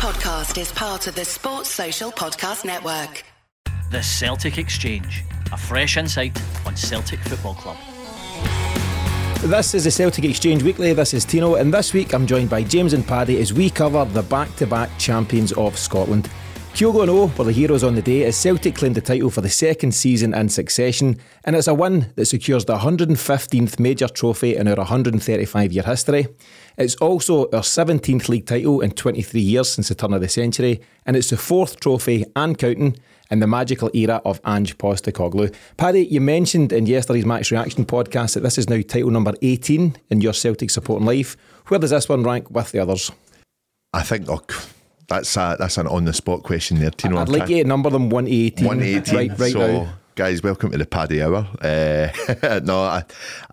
podcast is part of the Sports Social Podcast Network. The Celtic Exchange, a fresh insight on Celtic Football Club. This is the Celtic Exchange Weekly, this is Tino, and this week I'm joined by James and Paddy as we cover the back-to-back champions of Scotland. Kyogo and O were the heroes on the day as Celtic claimed the title for the second season in succession, and it's a win that secures the 115th major trophy in our 135-year history. It's also our 17th league title in 23 years since the turn of the century, and it's the fourth trophy and counting in the magical era of Ange Postecoglou. Paddy, you mentioned in yesterday's Match Reaction podcast that this is now title number 18 in your Celtic supporting life. Where does this one rank with the others? I think, look, That's an on-the-spot question there, Tino. I'd like you to number them 1 to 18. 1 to 18. Right so, now. Guys, welcome to the Paddy Hour.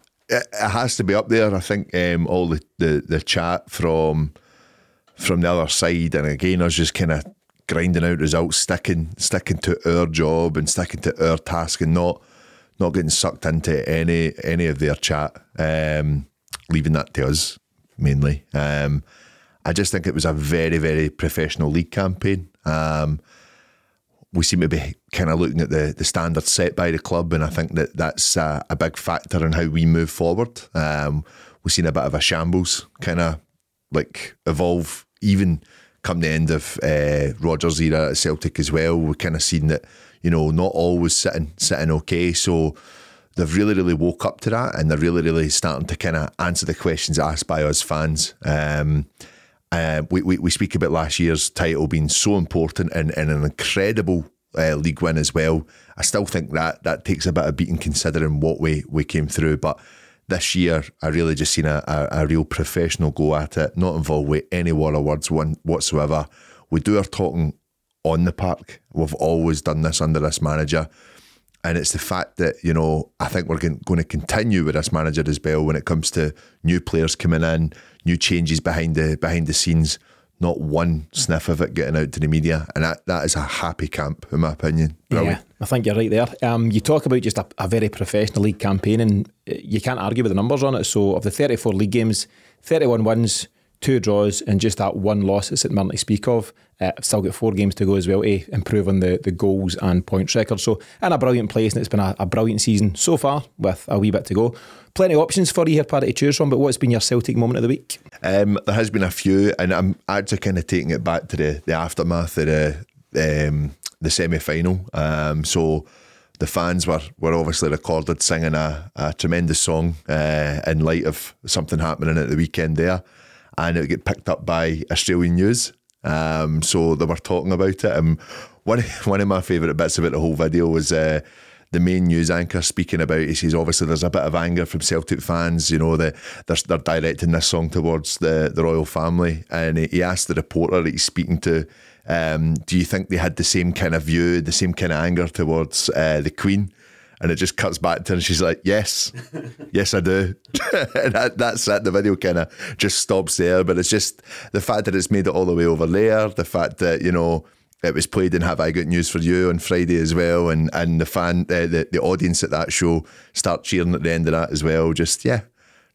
It has to be up there. I think all the chat from the other side, and again, us just kind of grinding out results, sticking to our job and sticking to our task and not getting sucked into any of their chat, leaving that to us, mainly. I just think it was a very, very professional league campaign. We seem to be kind of looking at the standard set by the club, and I think that's a big factor in how we move forward. We've seen a bit of a shambles kind of like evolve, even come the end of Rodgers' era at Celtic as well. We've kind of seen that, you know, not always sitting okay. So they've really, really woke up to that, and they're really, really starting to kind of answer the questions asked by us fans. We speak about last year's title being so important and an incredible league win as well. I still think that takes a bit of beating considering what we came through, but this year I really just seen a real professional go at it, not involved with any war of words whatsoever. We do our talking on the park. We've always done this under this manager, and it's the fact that, you know, I think we're going to continue with this manager as well when it comes to new players coming in, new changes behind the scenes, not one sniff of it getting out to the media. And that is a happy camp, in my opinion. Brilliant. Yeah, I think you're right there. You talk about just a very professional league campaign, and you can't argue with the numbers on it. So of the 34 league games, 31 wins, 2 draws, and just that one loss at St Mirren to speak of. Still got 4 games to go as well to improve on the goals and points record. So in a brilliant place, and it's been a brilliant season so far with a wee bit to go. Plenty of options for you here, Paddy, to choose from, but what's been your Celtic moment of the week? There has been a few, and I'm actually kind of taking it back to the aftermath of the semi-final. So the fans were obviously recorded singing a tremendous song in light of something happening at the weekend there, and it got picked up by Australian News. So they were talking about it, and one of my favourite bits about the whole video was the main news anchor speaking about it. He says obviously there's a bit of anger from Celtic fans, you know, they're directing this song towards the royal family, and he asked the reporter that he's speaking to, do you think they had the same kind of view, the same kind of anger towards the Queen? And it just cuts back to her, and she's like, yes I do. And that's it. The video kind of just stops there, but it's just the fact that it's made it all the way over there, the fact that, you know, it was played in Have I Got News For You on Friday as well, and the fan, the audience at that show start cheering at the end of that as well. Just, yeah,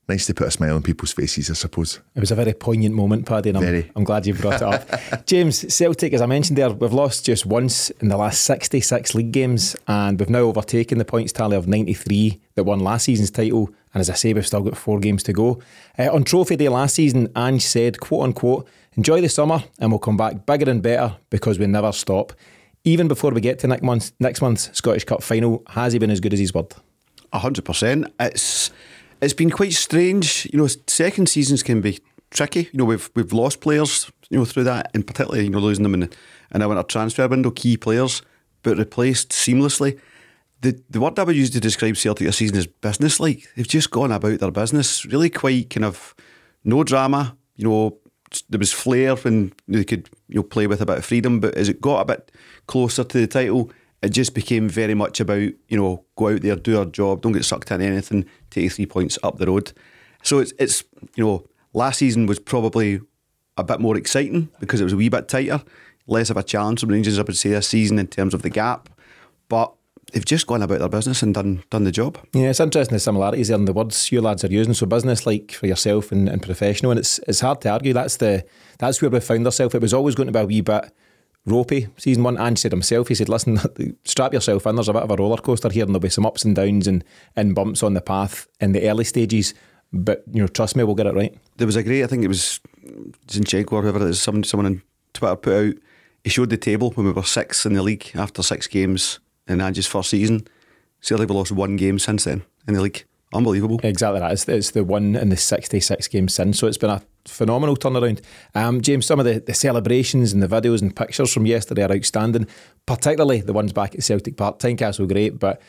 nice to put a smile on people's faces, I suppose. It was a very poignant moment, Paddy, and I'm glad you brought it up. James, Celtic, as I mentioned there, we've lost just once in the last 66 league games, and we've now overtaken the points tally of 93 that won last season's title, and as I say, we've still got 4 games to go. On trophy day last season, Ange said, quote unquote, enjoy the summer and we'll come back bigger and better because we never stop. Even before we get to next month's Scottish Cup final, has he been as good as his word? 100%. It's been quite strange, you know. Second seasons can be tricky. You know, we've lost players, you know, through that, and particularly, you know, losing them in a winter transfer window, key players, but replaced seamlessly. The word I would use to describe Celtic this season is businesslike. They've just gone about their business, really quite kind of no drama. You know, there was flair when they could, you know, play with a bit of freedom, but as it got a bit closer to the title, it just became very much about, you know, go out there, do our job, don't get sucked into anything, take 3 points up the road. So it's you know, last season was probably a bit more exciting because it was a wee bit tighter, less of a challenge from Rangers, I would say, this season in terms of the gap. But they've just gone about their business and done the job. Yeah, it's interesting the similarities there in the words you lads are using. So business-like for yourself and professional, and it's hard to argue. That's where we found ourselves. It was always going to be a wee bit ropey. Season one, Ange said himself, he said, listen, strap yourself in, there's a bit of a roller coaster here and there'll be some ups and downs and bumps on the path in the early stages. But, you know, trust me, we'll get it right. There was a great, I think it was Zinchenko or whoever it is, someone on Twitter put out, he showed the table when we were sixth in the league after 6 games in Ange's first season. Celtic have lost 1 game since then in the league. Unbelievable. Exactly that. It's the one in the 66 games since. So it's been a phenomenal turnaround. James, some of the celebrations and the videos and pictures from yesterday are outstanding, particularly the ones back at Celtic Park. Tynecastle, great, but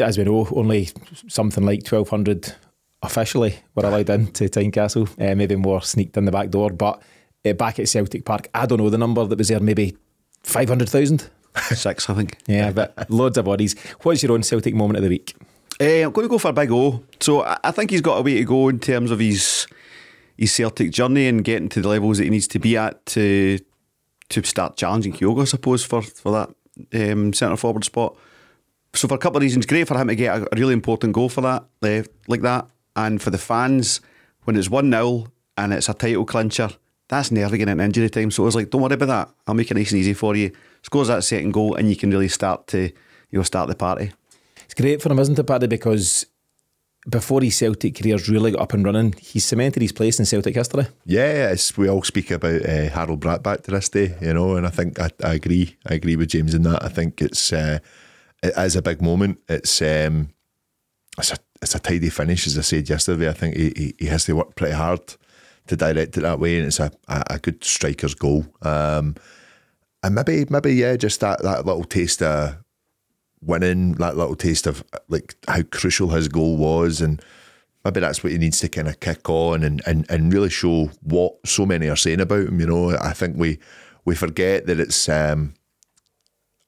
as we know, only something like 1,200 officially were allowed into Tynecastle. Maybe more sneaked in the back door, but back at Celtic Park, I don't know the number that was there, maybe 500,000? 6, I think. Yeah, but loads of bodies. What's your own Celtic moment of the week? I'm going to go for Big O. So I think he's got a way to go in terms of his Celtic journey and getting to the levels that he needs to be at to start challenging Kyogo, I suppose, for that centre forward spot. So for a couple of reasons, great for him to get a really important goal for that, like that, and for the fans when it's 1-0 and it's a title clincher, that's nerving in injury time. So I was like, don't worry about that, I'll make it nice and easy for you. Scores that second goal and you can really start the party. It's great for him, isn't it, Paddy? Because before his Celtic career's really got up and running, he's cemented his place in Celtic history. Yeah, we all speak about Harold Bratt back to this day, you know, and I think I agree. I agree with James in that. I think it is a big moment. It's a tidy finish, as I said yesterday. I think he has to work pretty hard to direct it that way, and it's a good striker's goal. And maybe just that little taste of winning, that little taste of like how crucial his goal was, and maybe that's what he needs to kind of kick on and really show what so many are saying about him. You know, I think we forget that it's a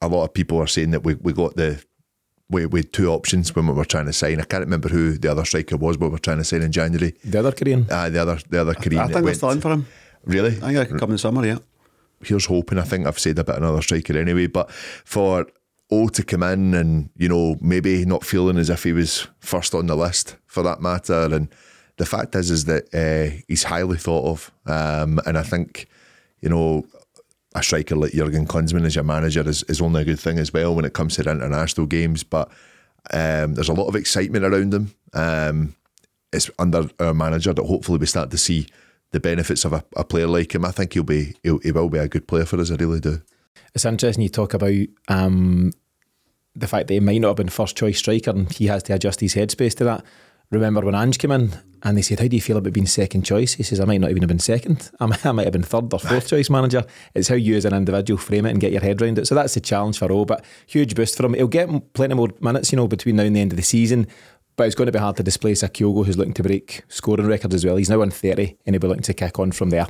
lot of people are saying that we had 2 options when we were trying to sign. I can't remember who the other striker was, but we were trying to sign in January. The other Korean, the other Korean. I think we're still in for him. Really, I think I can come in the summer. Yeah, here's hoping. I think I've said about another striker anyway, but for to come in and, you know, maybe not feeling as if he was first on the list for that matter, and the fact is that he's highly thought of, and I think, you know, a striker like Jürgen Klinsmann as your manager is only a good thing as well when it comes to the international games, but there's a lot of excitement around him. It's under our manager that hopefully we start to see the benefits of a player like him. I think he will be a good player for us, I really do. It's interesting you talk about the fact that he might not have been first choice striker and he has to adjust his headspace to that. Remember when Ange came in and they said, how do you feel about being second choice? He says, I might not even have been second, I might have been third or fourth choice manager. It's how you as an individual frame it and get your head around it. So that's the challenge for all, but huge boost for him. He'll get plenty more minutes, you know, between now and the end of the season, but it's going to be hard to displace a Kyogo who's looking to break scoring records as well. He's now on 30 and he'll be looking to kick on from there.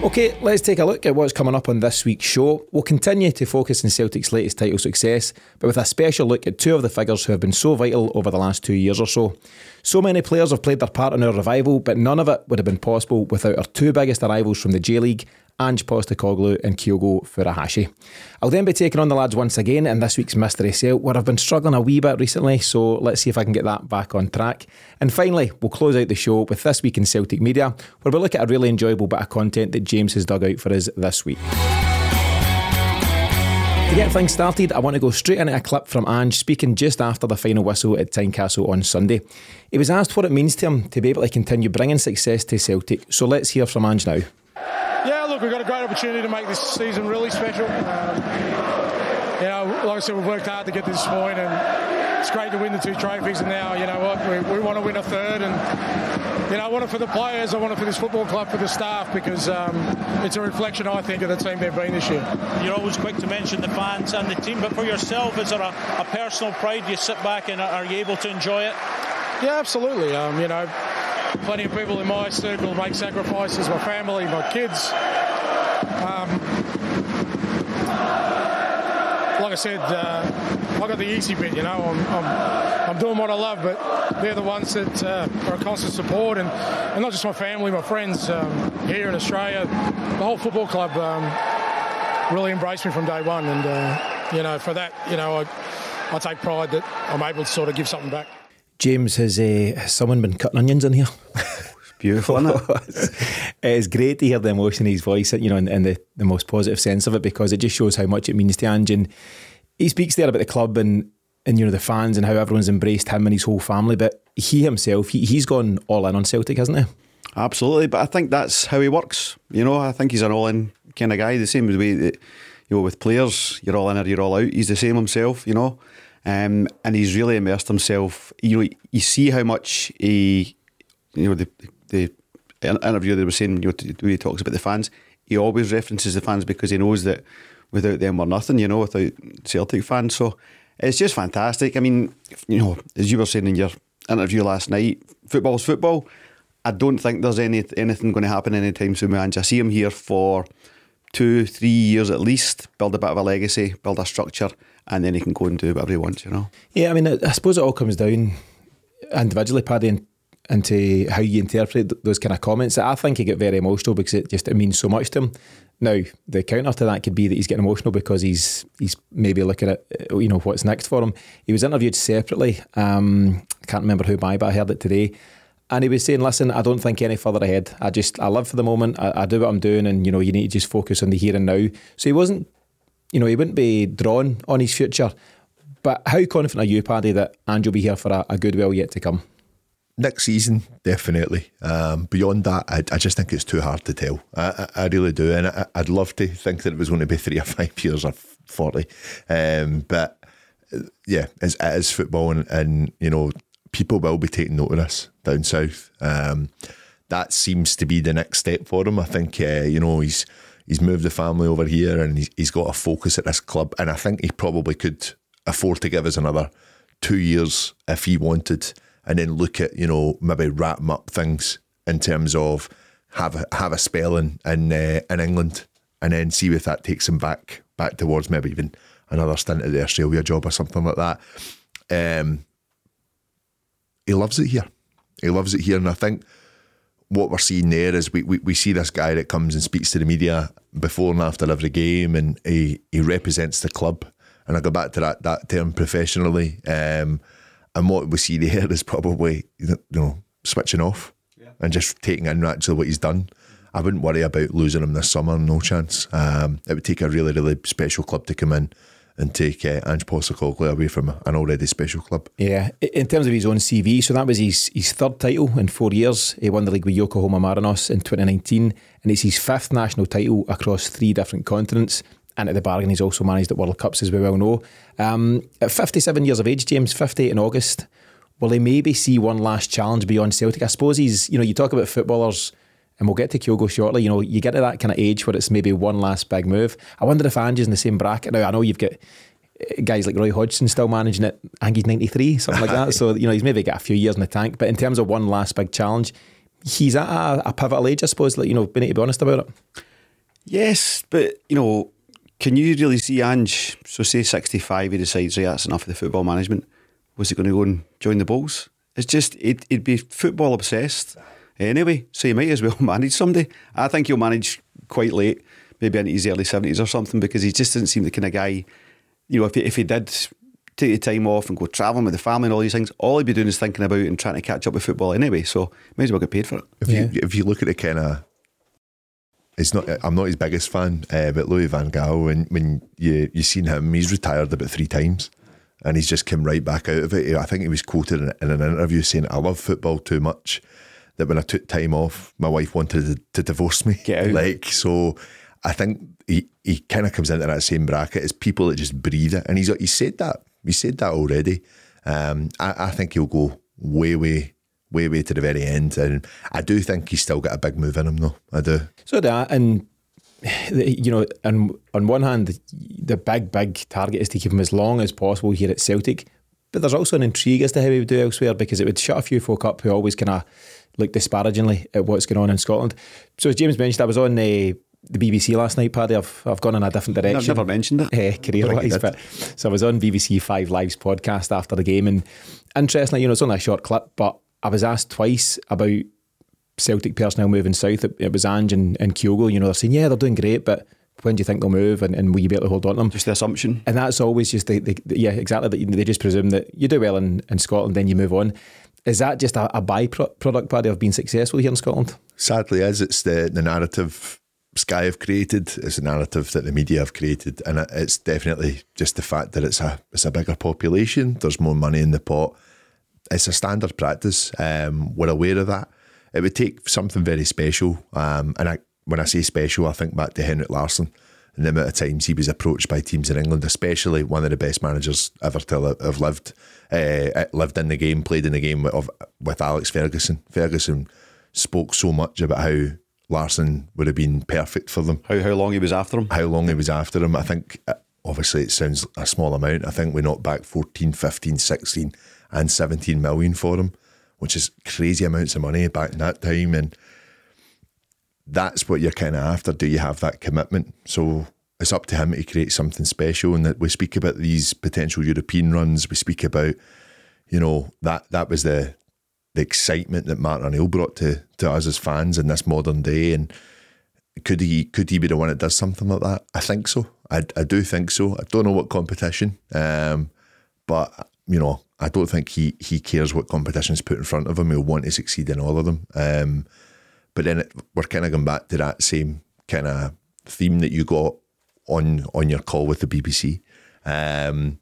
Okay, let's take a look at what's coming up on this week's show. We'll continue to focus on Celtic's latest title success, but with a special look at 2 of the figures who have been so vital over the last 2 years or so. So many players have played their part in our revival, but none of it would have been possible without our 2 biggest arrivals from the J-League, Ange Postecoglou and Kyogo Furuhashi. I'll then be taking on the lads once again in this week's Mystery Cell, where I've been struggling a wee bit recently, so let's see if I can get that back on track. And finally, we'll close out the show with This Week in Celtic Media, where we'll look at a really enjoyable bit of content that James has dug out for us this week. To get things started, I want to go straight into a clip from Ange speaking just after the final whistle at Tynecastle on Sunday. He was asked what it means to him to be able to continue bringing success to Celtic, so let's hear from Ange now. Yeah, look, we've got a great opportunity to make this season really special. You know, like I said, we've worked hard to get to this point, and it's great to win the 2 trophies. And now, you know what, we want to win a 3rd, and, you know, I want it for the players, I want it for this football club, for the staff, because it's a reflection, I think, of the team they've been this year. You're always quick to mention the fans and the team, but for yourself, is there a personal pride? You sit back and are you able to enjoy it? Yeah, absolutely. You know, plenty of people in my circle make sacrifices, my family, my kids. Like I said, I got the easy bit, you know, I'm doing what I love, but they're the ones that are a constant support, and not just my family, my friends here in Australia, the whole football club. really embraced me from day one. And, you know, for that, you know, I take pride that I'm able to sort of give something back. James, has someone been cutting onions in here? Beautiful, isn't it? It's great to hear the emotion in his voice, you know, in the most positive sense of it, because it just shows how much it means to Ange. And he speaks there about the club and you know, the fans and how everyone's embraced him and his whole family, but he himself, he's gone all in on Celtic, hasn't he? Absolutely, but I think that's how he works. You know, I think he's an all-in kind of guy, the same way that, you know, with players, you're all in or you're all out. He's the same himself, you know, and he's really immersed himself. You know, you see how much he, you know, the interview they were saying, you know, when he talks about the fans, he always references the fans because he knows that without them we're nothing, you know, without Celtic fans. So it's just fantastic. I mean, you know, as you were saying in your interview last night, football's football. I don't think there's anything going to happen anytime soon with Ange. I see him here for 2-3 years at least, build a bit of a legacy, build a structure, and then he can go and do whatever he wants, you know. Yeah, I mean, I suppose it all comes down individually, Paddy, into how you interpret those kind of comments. I think he got very emotional because it means so much to him. Now, the counter to that could be that he's getting emotional because he's maybe looking at, you know, what's next for him. He was interviewed separately. I can't remember who by, but I heard it today. And he was saying, listen, I don't think any further ahead. I live for the moment. I do what I'm doing, and, you know, you need to just focus on the here and now. So he wasn't, you know, he wouldn't be drawn on his future. But how confident are you, Paddy, that Ange will be here for a good while yet to come? Next season, definitely. Beyond that, I just think it's too hard to tell. I really do. And I'd love to think that it was going to be 3 or 5 years or 40. But, yeah, it is football, and, you know, people will be taking note of us down south. That seems to be the next step for him. I think, you know, he's moved the family over here, and he's got a focus at this club. And I think he probably could afford to give us another 2 years if he wanted, and then look at, you know, maybe wrapping up things in terms of have a spell in England, and then see if that takes him back towards maybe even another stint at the Australia job or something like that. He loves it here. He loves it here. And I think what we're seeing there is we see this guy that comes and speaks to the media before and after every game, and he represents the club. And I go back to that term professionally. And what we see there is probably, you know, switching off and just taking in actually what he's done. I wouldn't worry about losing him this summer, no chance. It would take a really, really special club to come in and take Ange Postecoglou away from an already special club. Yeah, in terms of his own CV, so that was his third title in 4 years. He won the league with Yokohama Marinos in 2019, and it's his fifth national title across 3 different continents. And at the bargain, he's also managed at World Cups, as we well know. At 57 years of age, James, 58 in August, will he maybe see one last challenge beyond Celtic? I suppose he's, you know, you talk about footballers, and we'll get to Kyogo shortly, you know, you get to that kind of age where it's maybe one last big move. I wonder if Ange is in the same bracket now. I know you've got guys like Roy Hodgson still managing it. I think he's 93, something like that. So, you know, he's maybe got a few years in the tank. But in terms of one last big challenge, he's at a pivotal age, I suppose, like, you know, we need to be honest about it. Yes, but, you know, can you really see Ange, so say 65, he decides, right, that's enough of the football management. Was he going to go and join the Bulls? It's just, he'd be football obsessed anyway, so he might as well manage somebody. I think he'll manage quite late, maybe into his early 70s or something, because he just doesn't seem the kind of guy, you know, if he did take the time off and go travelling with the family and all these things, all he'd be doing is thinking about and trying to catch up with football anyway, so might as well get paid for it. If you look at the kind of, it's not, I'm not his biggest fan, but Louis van Gaal, when you've seen him, he's retired about 3 times. And he's just come right back out of it. I think he was quoted in an interview saying, I love football too much that when I took time off, my wife wanted to divorce me. Get out. Like, so I think he kind of comes into that same bracket as people that just breathe it. And he said that. He said that already. I think he'll go way, way, way, way to the very end. And I do think he's still got a big move in him, though. I do. So that, and, you know, and on one hand, the big, big target is to keep him as long as possible here at Celtic. But there's also an intrigue as to how he would do elsewhere, because it would shut a few folk up who always kind of look disparagingly at what's going on in Scotland. So as James mentioned, I was on the BBC last night, Paddy. I've gone in a different direction. I've never mentioned it. Career-wise. But so I was on BBC Five Live's podcast after the game, and interestingly, you know, it's only a short clip, but I was asked twice about Celtic personnel moving south. It was Ange and Kyogo. You know, they're saying, yeah, they're doing great, but when do you think they'll move, and will you be able to hold on to them? Just the assumption. And that's always just the yeah, exactly. They just presume that you do well in Scotland, then you move on. Is that just a byproduct, Paddy, of being successful here in Scotland? Sadly, it's the narrative Sky have created. It's the narrative that the media have created, and it's definitely just the fact that it's a bigger population. There's more money in the pot. It's a standard practice. We're aware of that. It would take something very special, when I say special, I think back to Henrik Larsson and the amount of times he was approached by teams in England, especially one of the best managers ever to have lived in the game, played in the game with Alex Ferguson. Ferguson spoke so much about how Larsson would have been perfect for them. How long he was after him. I think, obviously it sounds a small amount. I think we knocked back 14, 15, 16 and 17 million for him, which is crazy amounts of money back in that time, and that's what you're kind of after. Do you have that commitment? So it's up to him to create something special. And that we speak about these potential European runs. We speak about, that was the excitement that Martin O'Neill brought to us as fans in this modern day. And could he be the one that does something like that? I think so. I do think so. I don't know what competition, but I don't think he cares what competition's put in front of him. He'll want to succeed in all of them. But then we're kind of going back to that same kind of theme that you got on your call with the BBC. I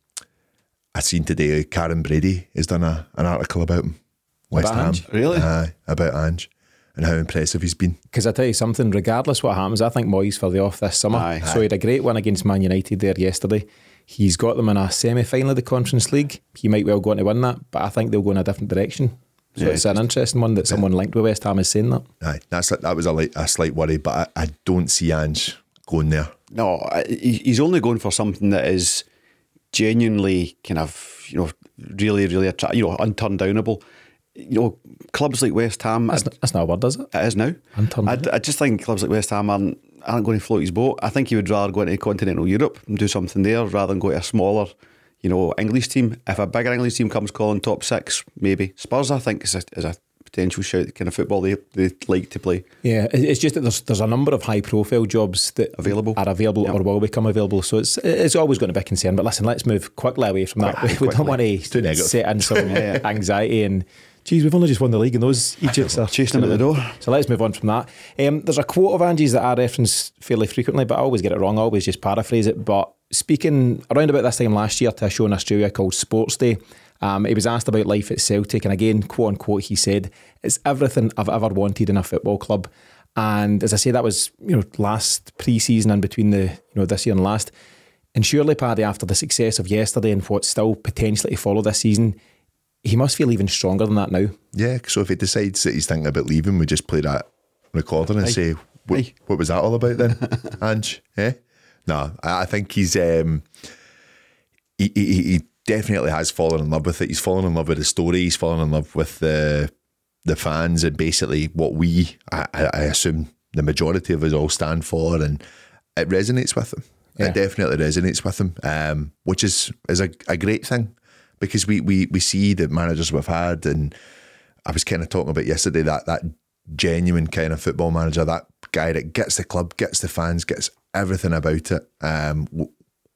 seen today Karen Brady has done an article about him. West Ham. Really? About Ange and how impressive he's been. Because I tell you something, regardless what happens, I think Moyes for the off this summer. Aye. So he had a great win against Man United there yesterday. He's got them in a semi-final of the Conference League. He might well go on to win that, but I think they'll go in a different direction. So yeah, it's an interesting one that someone linked with West Ham is saying that. Aye, that was a slight worry, but I don't see Ange going there. No, he's only going for something that is genuinely kind of, really, really attractive, unturn-downable. Clubs like West Ham... That's not a word, is it? It is now. I just think clubs like West Ham aren't going to float his boat. I think he would rather go into continental Europe and do something there rather than go to a smaller... English team. If a bigger English team comes calling top six, maybe Spurs, I think, is a potential shout. The kind of football they like to play. Yeah, it's just that there's a number of high profile jobs that are available or will become available. So it's always going to be a concern. But listen, let's move quickly away from that. We don't want to set in some anxiety and. Geez, we've only just won the league and those idiots are chasing them at the door. So let's move on from that. There's a quote of Ange's that I reference fairly frequently, but I always get it wrong. I always just paraphrase it. But speaking around about this time last year to a show in Australia called Sports Day, he was asked about life at Celtic, and again, quote unquote, he said, "It's everything I've ever wanted in a football club." And as I say, that was last pre-season and between the this year and last. And surely, Paddy, after the success of yesterday and what's still potentially to follow this season, he must feel even stronger than that now. Yeah, so if he decides that he's thinking about leaving, we just play that recording and say, what was that all about then, Ange? Eh? No, I think he's he definitely has fallen in love with it. He's fallen in love with the story. He's fallen in love with the fans and basically what I assume the majority of us all stand for, and it resonates with him. Yeah. It definitely resonates with him, which is a great thing. Because we see the managers we've had, and I was kind of talking about yesterday that genuine kind of football manager, that guy that gets the club, gets the fans, gets everything about it,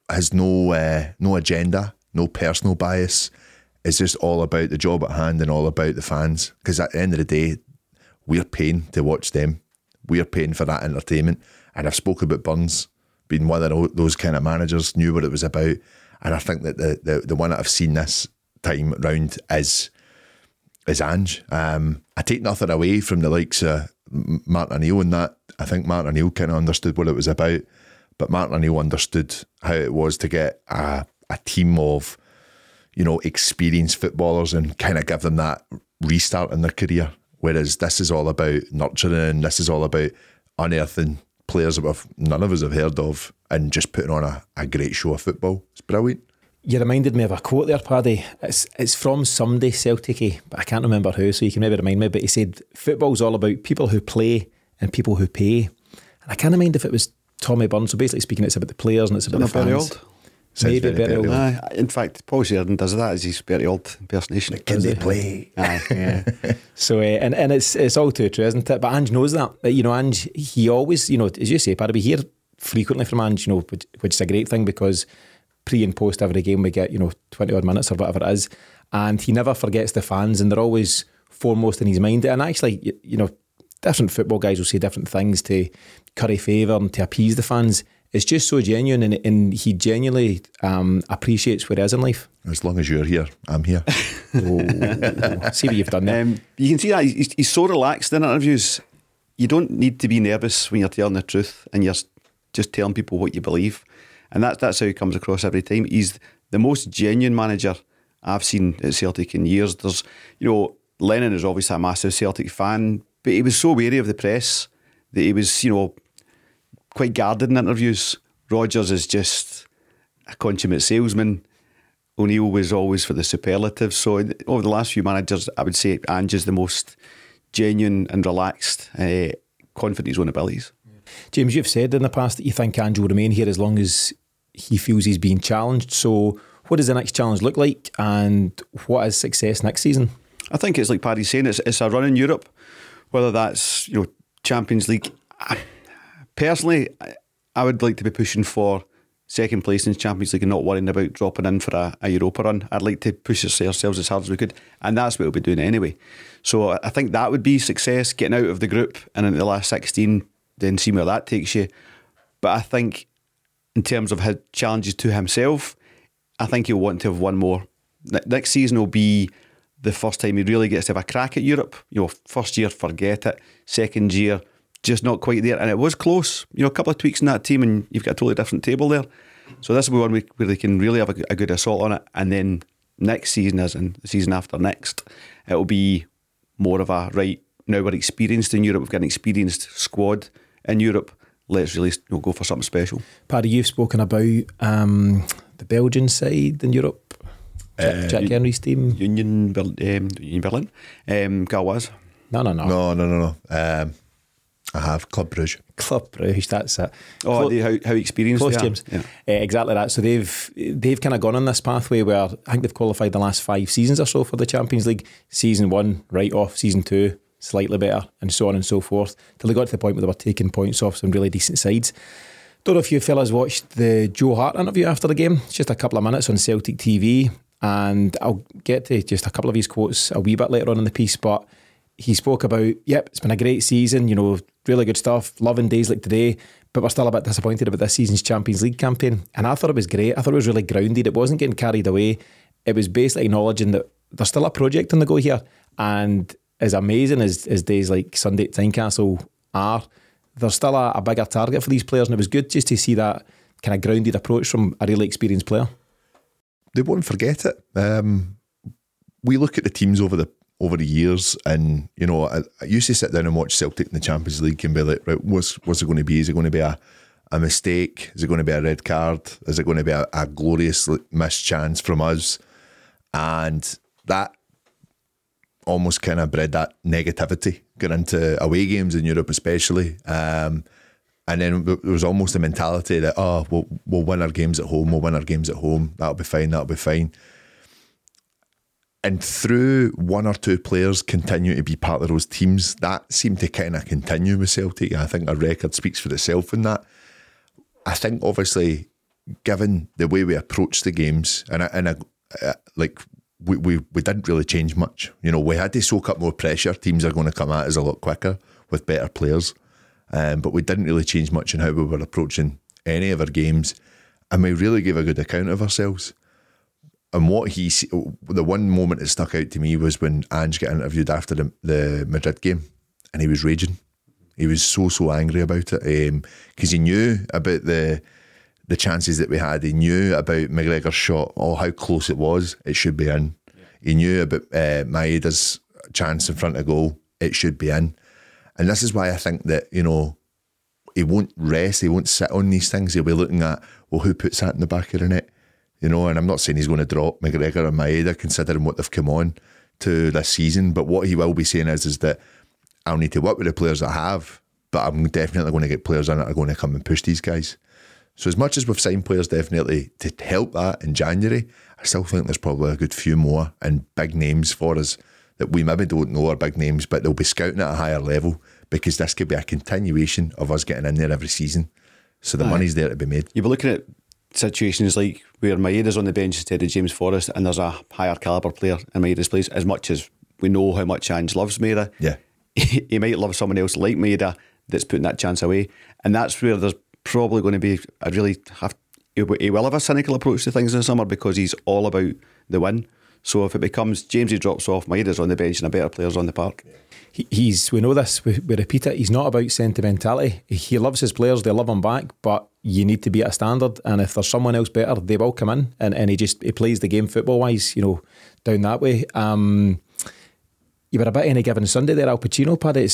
has no agenda, no personal bias. It's just all about the job at hand and all about the fans. Because at the end of the day, we're paying to watch them. We're paying for that entertainment. And I've spoken about Burns being one of those kind of managers, knew what it was about. And I think that the one that I've seen this time round is Ange. I take nothing away from the likes of Martin O'Neill and that. I think Martin O'Neill kind of understood what it was about, but Martin O'Neill understood how it was to get a team of experienced footballers and kind of give them that restart in their career. Whereas this is all about nurturing. This is all about unearthing players that none of us have heard of and just putting on a great show of football. It's brilliant. You reminded me of a quote there, Paddy. It's from somebody Celtic-y, but I can't remember who, so you can maybe remind me, but he said, football's all about people who play and people who pay. And I can't remember if it was Tommy Burns, so basically speaking, it's about the players and it's about the fans. Old. Maybe very old. In fact, Paul Sheridan does that as his very old impersonation. Can they play? Yeah. So and it's all too true, isn't it? But Ange knows that. Ange, he always, as you say, Paddy, we hear frequently from Ange, you know, which is a great thing, because pre and post every game we get, you know, 20 odd minutes or whatever it is, and he never forgets the fans, and they're always foremost in his mind. And actually, you know, different football guys will say different things to curry favour and to appease the fans. It's just so genuine, and he genuinely appreciates where he is in life. As long as you're here, I'm here. See what you've done there. You can see that he's so relaxed in interviews. You don't need to be nervous when you're telling the truth and you're just telling people what you believe. And that's how he comes across every time. He's the most genuine manager I've seen at Celtic in years. There's, you know, Lennon is obviously a massive Celtic fan, but he was so wary of the press that he was, you know, quite guarded in interviews. Rodgers is just a consummate salesman. O'Neill was always for the superlatives. So over the last few managers, I would say Ange is the most genuine and relaxed, confident in his own abilities. James, you've said in the past that you think Ange will remain here as long as he feels he's being challenged. So what does the next challenge look like, and what is success next season? I think it's like Paddy's saying, it's a run in Europe, whether that's, you know, Champions League. Personally, I would like to be pushing for second place in the Champions League and not worrying about dropping in for a Europa run. I'd like to push ourselves as hard as we could, and that's what we'll be doing anyway. So I think that would be success, getting out of the group and into the last 16, then seeing where that takes you. But I think in terms of his challenges to himself, I think he'll want to have one more. Next season will be the first time he really gets to have a crack at Europe. You know, first year, forget it. Second year, just not quite there. And it was close. You know, a couple of tweaks in that team and you've got a totally different table there. So this will be one week where they can really have a good assault on it. And then next season, as in the season after next, it will be more of a, right, now we're experienced in Europe. We've got an experienced squad in Europe. Let's really, you know, go for something special. Paddy, you've spoken about the Belgian side in Europe. Jack Henry's team. Union Berlin. Galwaz. No. I have Club Bruges, that's it. Oh, how experienced they are. James. Yeah. Exactly that. So they've kind of gone on this pathway where I think they've qualified the last 5 seasons or so for the Champions League. Season 1, right off. Season 2, slightly better, and so on and so forth, till they got to the point where they were taking points off some really decent sides. Don't know if you fellas watched the Joe Hart interview after the game. It's just a couple of minutes on Celtic TV, and I'll get to just a couple of his quotes a wee bit later on in the piece, but he spoke about, yep, it's been a great season, you know, really good stuff, loving days like today, but we're still a bit disappointed about this season's Champions League campaign. And I thought it was great. I thought it was really grounded. It wasn't getting carried away. It was basically acknowledging that there's still a project on the go here, and as amazing as days like Sunday at Tynecastle are, there's still a bigger target for these players, and it was good just to see that kind of grounded approach from a really experienced player. They won't forget it. We look at the teams over the years, and you know, I used to sit down and watch Celtic in the Champions League and be like, right, what's it going to be? Is it going to be a mistake? Is it going to be a red card? Is it going to be a glorious missed chance from us? And that almost kind of bred that negativity going into away games in Europe especially, and then there was almost a mentality that, oh, we'll win our games at home, that'll be fine. And through one or two players continue to be part of those teams, that seemed to kind of continue with Celtic. I think our record speaks for itself in that. I think obviously, given the way we approach the games, we didn't really change much. You know, we had to soak up more pressure. Teams are going to come at us a lot quicker with better players, but we didn't really change much in how we were approaching any of our games, and we really gave a good account of ourselves. And the one moment that stuck out to me was when Ange got interviewed after the Madrid game, and he was raging. He was so angry about it, because he knew about the chances that we had. He knew about McGregor's shot, how close it was. It should be in. Yeah. He knew about Maeda's chance in front of goal. It should be in. And this is why I think that, you know, he won't rest. He won't sit on these things. He'll be looking at, well, who puts that in the back of the net? You know, and I'm not saying he's going to drop McGregor and Maeda considering what they've come on to this season, but what he will be saying is that I'll need to work with the players I have, but I'm definitely going to get players in that are going to come and push these guys. So as much as we've signed players definitely to help that in January, I still think there's probably a good few more and big names for us that we maybe don't know are big names, but they'll be scouting at a higher level, because this could be a continuation of us getting in there every season. So the money's there to be made. You'll be looking at situations like where Maeda's on the bench instead of James Forrest, and there's a higher calibre player in Maeda's place. As much as we know how much Ange loves Maeda, he might love someone else like Maeda that's putting that chance away. And that's where there's probably going to be he will have a cynical approach to things in the summer, because he's all about the win. So if it becomes Jamesy drops off, Maeda's on the bench and a better player's on the park. We know this, we repeat it, he's not about sentimentality. He loves his players, they love him back, but you need to be at a standard, and if there's someone else better, they will come in, and he plays the game football-wise, down that way. You were a bit any given Sunday there, Al Pacino, Paddy.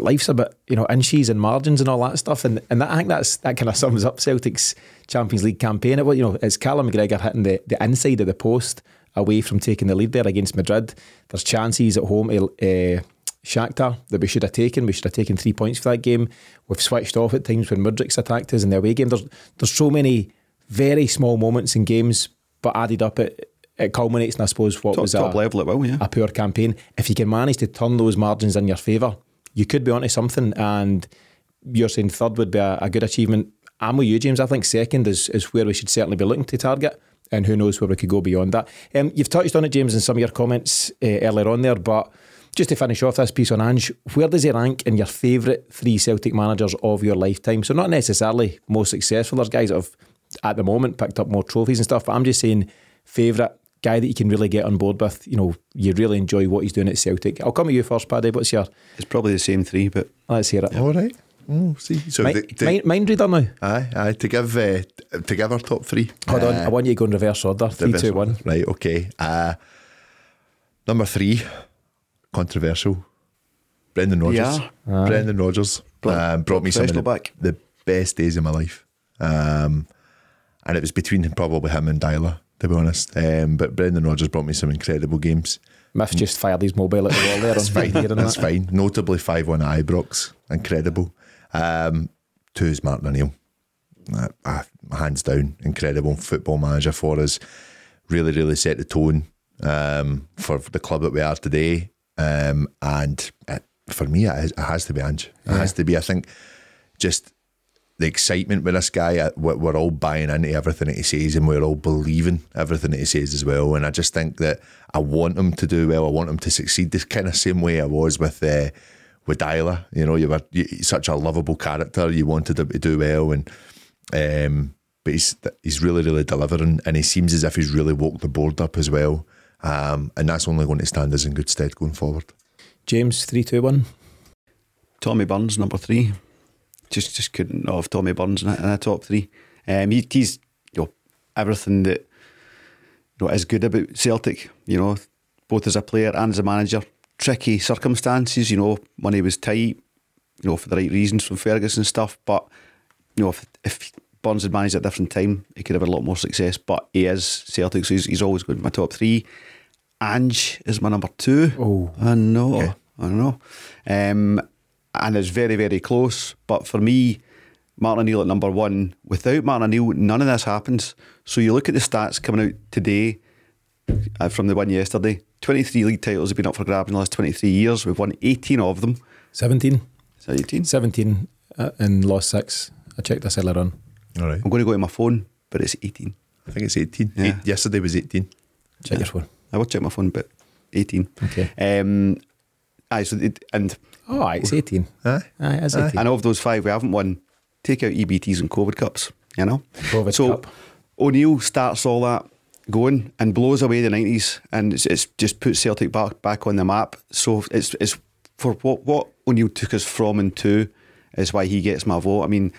Life's a bit, inches and margins and all that stuff, and I think that kind of sums up Celtic's Champions League campaign. It's Callum McGregor hitting the inside of the post, away from taking the lead there against Madrid. There's chances at home to Shakhtar that we should have taken. We should have taken 3 points for that game. We've switched off at times when Mudrik's attacked us in the away game. There's so many very small moments in games, but added up it culminates in, I suppose, what was top level a poor campaign. If you can manage to turn those margins in your favour, you could be onto something, and you're saying third would be a good achievement. I'm with you, James. I think second is where we should certainly be looking to target. And who knows where we could go beyond that. You've touched on it, James, in some of your comments earlier on there, but just to finish off this piece on Ange, where does he rank in your favourite three Celtic managers of your lifetime? So not necessarily most successful. There's guys that have, at the moment, picked up more trophies and stuff, but I'm just saying favourite guy that you can really get on board with. You really enjoy what he's doing at Celtic. I'll come at you first, Paddy. What's your... It's probably the same three, but... Let's hear it. All right. Oh, see, so mind reader now. Aye. To give our top three. Hold on, I want you to go in reverse order. 3, 2, 1. Right, okay. Number three, controversial. Brendan Rodgers. Yeah. Brendan Rodgers brought me some of the best days of my life. And it was between probably him and Deila, to be honest. But Brendan Rodgers brought me some incredible games. Miff just fired his mobile at the wall there. That's fine. Notably 5-1 at Ibrox. Incredible. 2 is Martin O'Neill, hands down, incredible football manager for us, really, really set the tone for the club that we are today, and for me it has to be Ange. I think just the excitement with this guy, we're all buying into everything that he says, and we're all believing everything that he says as well, and I just think that I want him to do well, I want him to succeed the kind of same way I was with Deila. You were such a lovable character. You wanted him to do well, and but he's really, really delivering, and he seems as if he's really walked the board up as well. And that's only going to stand us in good stead going forward. James, 3, 2, 1. Tommy Burns, number three. Just couldn't have Tommy Burns in a top three. He's everything that is good about Celtic. Both as a player and as a manager. Tricky circumstances, money was tight, for the right reasons from Ferguson and stuff, but if Burns had managed at a different time, he could have had a lot more success, but he is Celtic, so he's always going to my top three. Ange is my number two. Oh, I know, okay. I know, and it's very, very close, but for me, Martin O'Neill at number one. Without Martin O'Neill, none of this happens. So you look at the stats coming out today from the win yesterday. 23 league titles have been up for grabs in the last 23 years. We've won 18 of them. 17. Is that 18? 17 and lost 6. I checked this earlier on. All right. I'm going to go to my phone, but it's 18. I think it's 18. Yeah. Yesterday was 18. Check your phone. I will check my phone, but 18. Okay. It's 18. It's 18. And of those 5 we haven't won, take out EBTs and COVID Cups, COVID Cup. O'Neill starts all that going and blows away the 90s, and it's just put Celtic back on the map. So it's for what O'Neill took us from and to is why he gets my vote. I mean,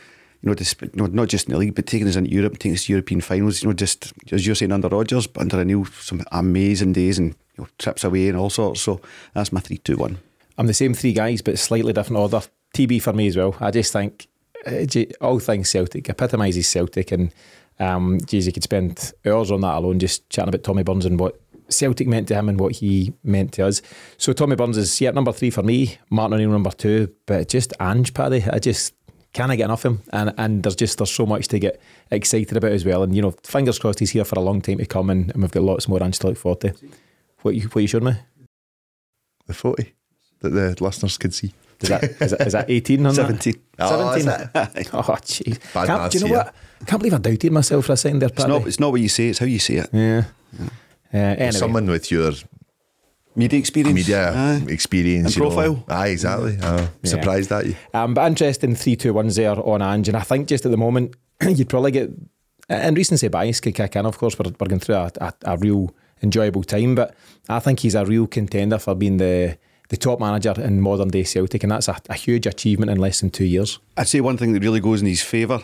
not just in the league, but taking us into Europe, taking us to European finals. Just as you're saying under Rodgers, but under O'Neill, some amazing days and trips away and all sorts. So that's my 3, 2, 1. I'm the same three guys, but slightly different order. TB for me as well. I just think all things Celtic epitomises Celtic, and. You could spend hours on that alone, just chatting about Tommy Burns and what Celtic meant to him and what he meant to us. So Tommy Burns is number 3 for me, Martin O'Neill number 2, but just Ange, Paddy, I just can't get enough of him, and there's so much to get excited about as well, and fingers crossed he's here for a long time to come, and we've got lots more Ange to look forward to. What you showed me? The 40 that the listeners could see. Is that 18 on 17. That? 17. Oh, jeez. Oh, do you know what? I can't believe I doubted myself for a second there, Paddy. It's not what you say, it's how you say it. Yeah. Anyway. Someone with your media experience and profile. Aye, exactly. Surprised at you. But interesting 3-2-1s there on Ange, and I think just at the moment you'd probably get, and recency bias could kick in, of course. We're going through a real enjoyable time, but I think he's a real contender for being the top manager in modern day Celtic, and that's a huge achievement in less than 2 years. I'd say one thing that really goes in his favour: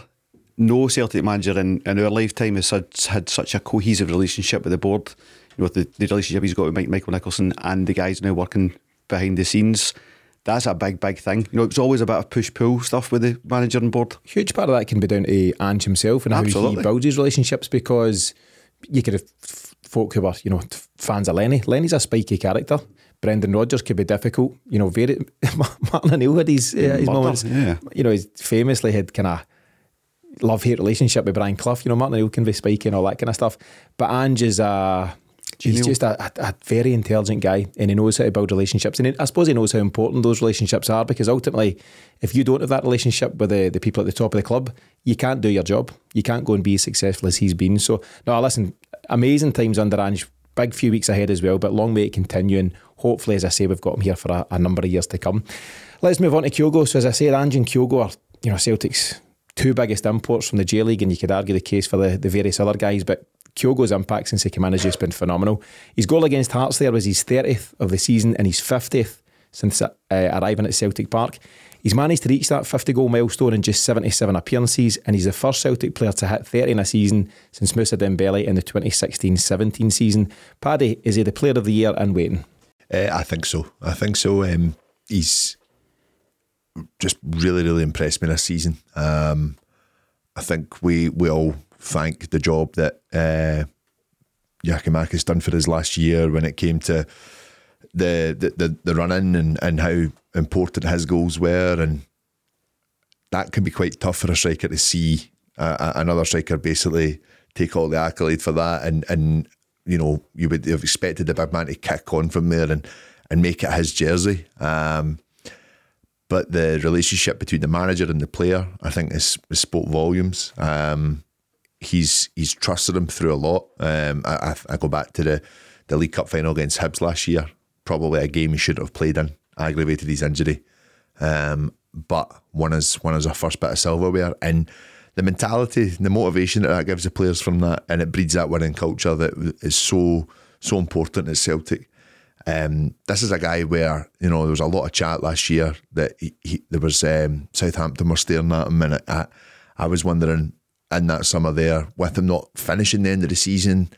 no Celtic manager in our lifetime has had such a cohesive relationship with the board, with the relationship he's got with Michael Nicholson and the guys now working behind the scenes. That's a big thing. It's always a bit of push-pull stuff with the manager and board. Huge part of that can be down to Ange himself and how he builds his relationships, because you could have folk who were, fans of Lenny. Lenny's a spiky character. Brendan Rodgers could be difficult. Very. Martin O'Neill had his moments. Yeah. He's famously had kind of love-hate relationship with Brian Clough. Martin O'Neill can be spiky and all that kind of stuff. But Ange is he's just a very intelligent guy, and he knows how to build relationships, and I suppose he knows how important those relationships are, because ultimately if you don't have that relationship with the people at the top of the club, you can't do your job, you can't go and be as successful as he's been. So no, listen, amazing times under Ange, big few weeks ahead as well, but long may it continue, and hopefully, as I say, we've got him here for a number of years to come. Let's move on to Kyogo. So as I said, Ange and Kyogo are Celtic's two biggest imports from the J League, and you could argue the case for the various other guys, but Kyogo's impact since he came in has just been phenomenal. His goal against Hearts there was his 30th of the season and his 50th since arriving at Celtic Park. He's managed to reach that 50 goal milestone in just 77 appearances, and he's the first Celtic player to hit 30 in a season since Moussa Dembele in the 2016-17 season. Paddy, is he the player of the year in waiting? I think so. He's just really, really impressed me this season. I think we all thank the job that Yakimakis done for his last year when it came to the run-in and how important his goals were, and that can be quite tough for a striker to see another striker basically take all the accolade for that, and you would have expected the big man to kick on from there and make it his jersey, but the relationship between the manager and the player, I think, is spoke volumes. He's trusted him through a lot. I go back to the League Cup final against Hibs last year, probably a game he shouldn't have played in, aggravated his injury, but won us our first bit of silverware, and the mentality, the motivation that gives the players from that, and it breeds that winning culture that is so important at Celtic. This is a guy where there was a lot of chat last year that there was Southampton were staring at him, and I was wondering, in that summer there, with him not finishing the end of the season,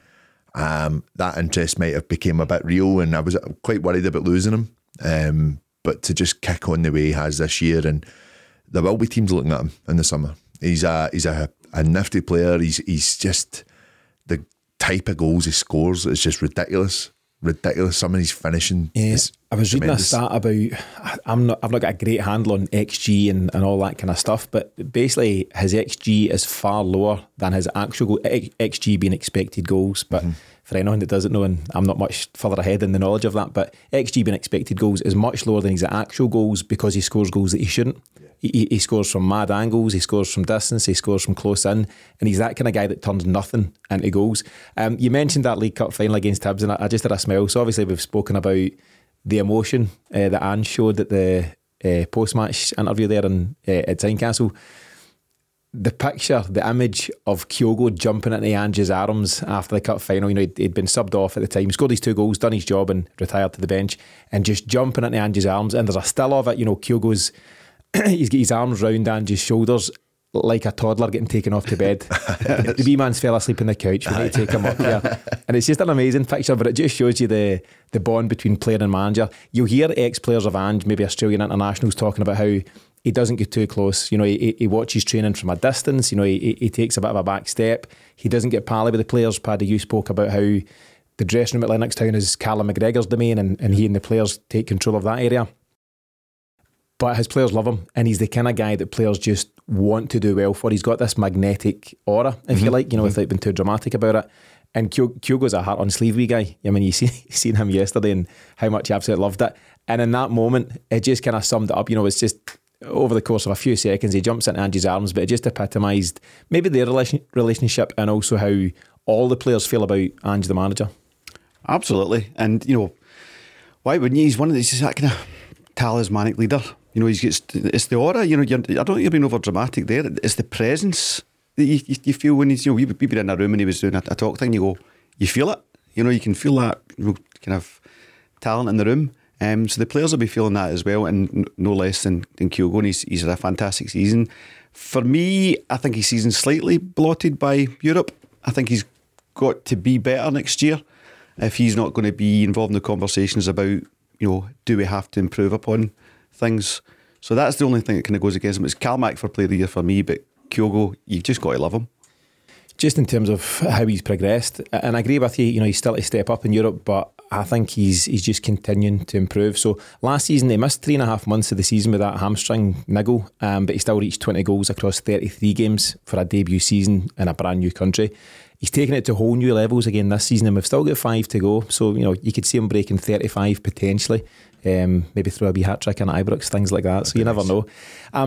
that interest might have become a bit real, and I was quite worried about losing him, but to just kick on the way he has this year, and there will be teams looking at him in the summer. He's a nifty player. He's just, the type of goals he scores is just ridiculous. Some of his finishing is I was tremendous. Reading a stat about, I've not got a great handle on XG and all that kind of stuff, but basically his XG is far lower than his actual goal, XG being expected goals, but for anyone that doesn't know, and I'm not much further ahead in the knowledge of that, but XG being expected goals is much lower than his actual goals, because he scores goals that he shouldn't. Yeah. He scores from mad angles, he scores from distance, he scores from close in, and he's that kind of guy that turns nothing into goals. You mentioned that League Cup final against Hibs, and I just had a smile. So obviously we've spoken about the emotion that Ange showed at the post-match interview there at Tynecastle. The picture, the image of Kyogo jumping into Ange's arms after the cup final, he'd been subbed off at the time, scored his two goals, done his job and retired to the bench, and just jumping into Ange's arms, and there's a still of it, Kyogo's he's got his arms round Ange's shoulders like a toddler getting taken off to bed. The wee man's fell asleep on the couch, we need to take him up here. And it's just an amazing picture, but it just shows you the bond between player and manager. You'll hear ex-players of Ange, maybe Australian internationals, talking about how he doesn't get too close. He watches training from a distance. He takes a bit of a back step. He doesn't get pally with the players. Paddy, you spoke about how the dressing room at Lennox Town is Callum McGregor's domain, and he and the players take control of that area. But his players love him, and he's the kind of guy that players just want to do well for. He's got this magnetic aura, if you like, without being too dramatic about it. And Kyogo's a heart-on-sleeve wee guy. I mean, you seen him yesterday and how much he absolutely loved it. And in that moment, it just kind of summed it up. You know, it's just over the course of a few seconds, he jumps into Ange's arms, but it just epitomised maybe their relationship and also how all the players feel about Ange, the manager. Absolutely. And, you know, why wouldn't he? He's one of these, that kind of talismanic leader. You know, it's the aura. You know, I don't think you're being over-dramatic there. It's the presence that you feel when he's, you know, you've been in a room and he was doing a talk thing, you go, you feel it. You know, you can feel that, you know, kind of talent in the room. So the players will be feeling that as well, and no less than Kyogo. And he's had a fantastic season. For me, I think his season's slightly blotted by Europe. I think he's got to be better next year if he's not going to be involved in the conversations about, you know, do we have to improve upon things. So that's the only thing that kind of goes against him. It's Calmack for Player of the Year for me, but Kyogo, you've just got to love him. Just in terms of how he's progressed, and I agree with you, you know, he's still a step up in Europe, but I think he's just continuing to improve. So last season they missed 3.5 months of the season with that hamstring niggle, but he still reached 20 goals across 33 games for a debut season in a brand new country. He's taken it to whole new levels again this season, and we've still got 5 to go. So, you know, you could see him breaking 35 potentially, maybe through a wee hat trick in Ibrox, things like that. So you never know.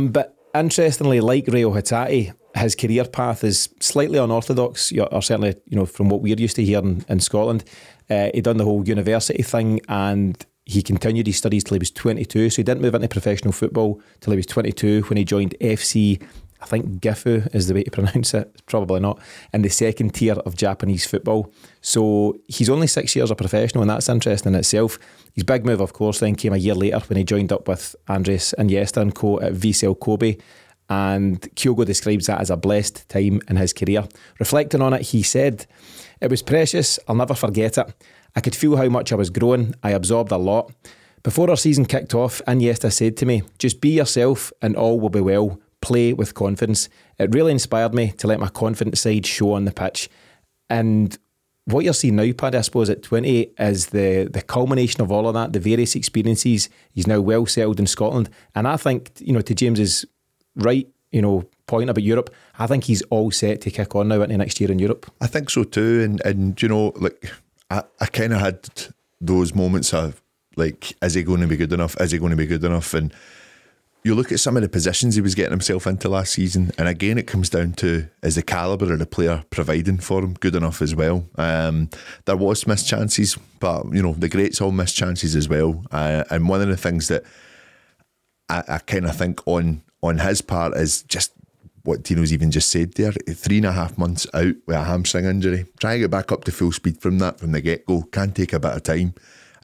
But interestingly, like Reo Hatate, his career path is slightly unorthodox, or certainly, you know, from what we're used to here in Scotland. He'd done the whole university thing, and he continued his studies till he was 22. So he didn't move into professional football till he was 22 when he joined FC, I think Gifu is the way to pronounce it, probably not, in the second tier of Japanese football. So he's only 6 years a professional, and that's interesting in itself. His big move, of course, then came a year later when he joined up with Andres Iniesta and co at VCL Kobe. And Kyogo describes that as a blessed time in his career. Reflecting on it, he said, "It was precious, I'll never forget it. I could feel how much I was growing, I absorbed a lot. Before our season kicked off, Iniesta said to me, just be yourself and all will be well, play with confidence. It really inspired me to let my confident side show on the pitch." And what you're seeing now, Paddy, I suppose, at 28 is the culmination of all of that, the various experiences. He's now well settled in Scotland. And I think, you know, to James's right, you know, point about Europe, I think he's all set to kick on now into next year in Europe. I think so too, and you know, like I kind of had those moments of like, is he going to be good enough? Is he going to be good enough? And you look at some of the positions he was getting himself into last season, and again, it comes down to is the calibre of the player providing for him good enough as well. There was missed chances, but you know, the greats all missed chances as well. And one of the things that I kind of think on his part is just what Tino's even just said there, 3.5 months out with a hamstring injury, trying to get back up to full speed from that from the get-go can take a bit of time.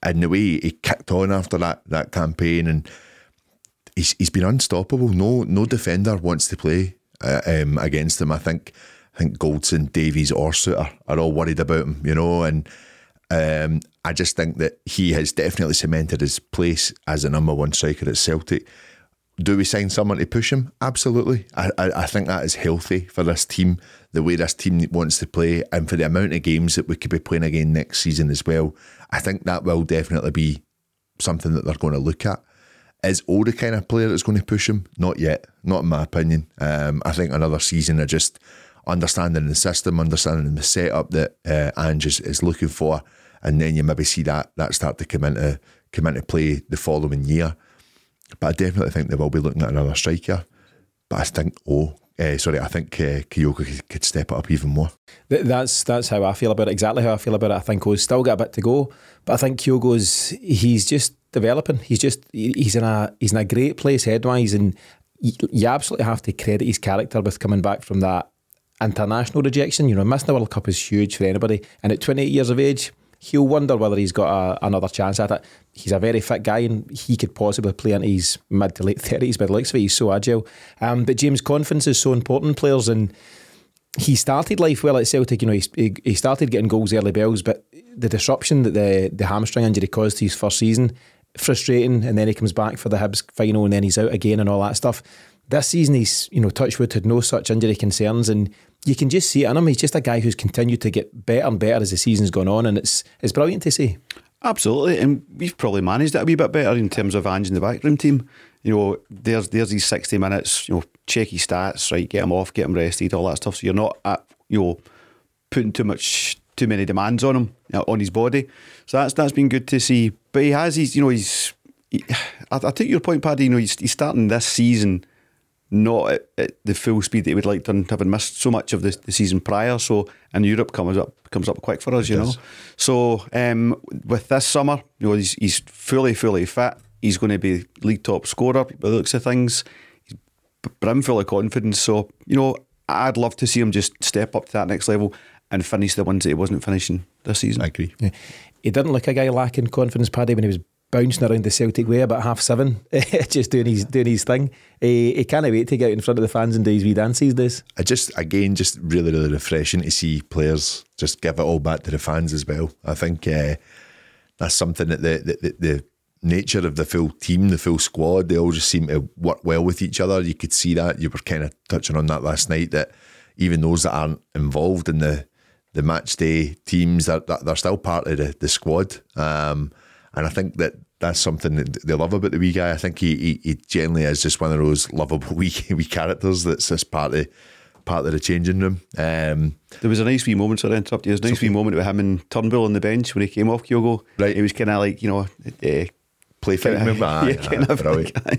And the way he kicked on after that campaign, and he's been unstoppable. No defender wants to play against him. I think Goldson, Davies or Suter are all worried about him, you know, and I just think that he has definitely cemented his place as a number one striker at Celtic. Do we sign someone to push him? Absolutely. I think that is healthy for this team, the way this team wants to play, and for the amount of games that we could be playing again next season as well. I think that will definitely be something that they're going to look at. Is all the kind of player that's going to push him? Not yet. Not in my opinion. I think another season of just understanding the system, understanding the setup that Ange is looking for, and then you maybe see that start to come into play the following year. But I definitely think they will be looking at another striker. But I think Kyogo could step it up even more. That's how I feel about it, exactly how I feel about it. I think O's still got a bit to go, but I think Kyogo's, he's just developing. He's in a great place head-wise, and you absolutely have to credit his character with coming back from that international rejection. You know, missing the World Cup is huge for anybody, and at 28 years of age, he'll wonder whether he's got another chance at it. He's a very fit guy, and he could possibly play into his mid to late 30s, but looks like he's so agile. But James' confidence is so important, players, and he started life well at Celtic. You know, he started getting goals early bells, but the disruption that the hamstring injury caused to his first season, frustrating, and then he comes back for the Hibs final, and then he's out again and all that stuff. This season, he's, you know, touchwood, had no such injury concerns, and you can just see it in him. He's just a guy who's continued to get better and better as the season's gone on, and it's brilliant to see. Absolutely, and we've probably managed it a wee bit better in terms of Ange in the backroom team. You know, there's these 60 minutes, you know, check his stats, right, get him off, get him rested, all that stuff. So you're not, putting too much too many demands on him, on his body. So that's been good to see. But he has, I take your point, Paddy. He's starting this season not at the full speed that he would like to, having missed so much of the season prior. So, and Europe comes up quick for us, it does. So with this summer, he's fully fit. He's going to be league top scorer by the looks of things. He's brimful of confidence. So I'd love to see him just step up to that next level and finish the ones that he wasn't finishing this season. I agree. Yeah. He didn't look a guy lacking confidence, Paddy, when he was bouncing around the Celtic way about 7:30, just doing his thing. He can't wait to get out in front of the fans and do his wee dance these days. Just really, really refreshing to see players just give it all back to the fans as well. I think that's something that the nature of the full team, the full squad, they all just seem to work well with each other. You could see that. You were kind of touching on that last night, that even those that aren't involved in the match day teams, they're still part of the squad. And I think that's something that they love about the wee guy. I think he generally is just one of those lovable wee characters that's just part of the changing room. There was a nice wee moment, sorry to interrupt you, with him and Turnbull on the bench when he came off Kyogo. Right. He was kind of like, play fight member.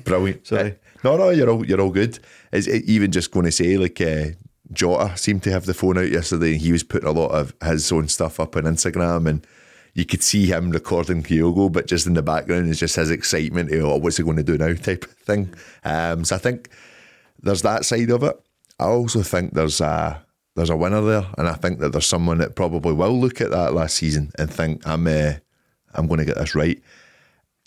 Brilliant. Sorry. No, you're all good. Is even just going to say, Jota seemed to have the phone out yesterday and he was putting a lot of his own stuff up on Instagram, and you could see him recording Kyogo, but just in the background is just his excitement, what's he going to do now type of thing. So I think there's that side of it. I also think there's a winner there, and I think that there's someone that probably will look at that last season and think, I'm going to get this right.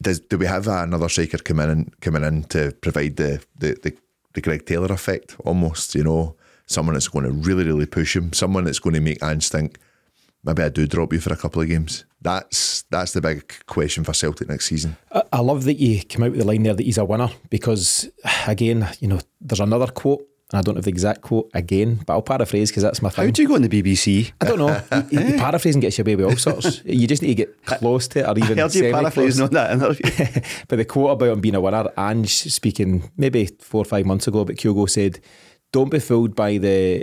Do we have another striker coming in to provide the Greg Taylor effect almost, someone that's going to really, really push him, someone that's going to make Ange think, maybe I do drop you for a couple of games. That's the big question for Celtic next season. I love that you came out with the line there that he's a winner, because again, there's another quote, and I don't know the exact quote again, but I'll paraphrase because that's my thing. How do you go on the BBC? I don't know. You paraphrasing gets you away with all sorts. You just need to get close to it, or even semi-close. On that interview. But the quote about him being a winner, Ange speaking maybe 4 or 5 months ago, but Kyogo said, don't be fooled by the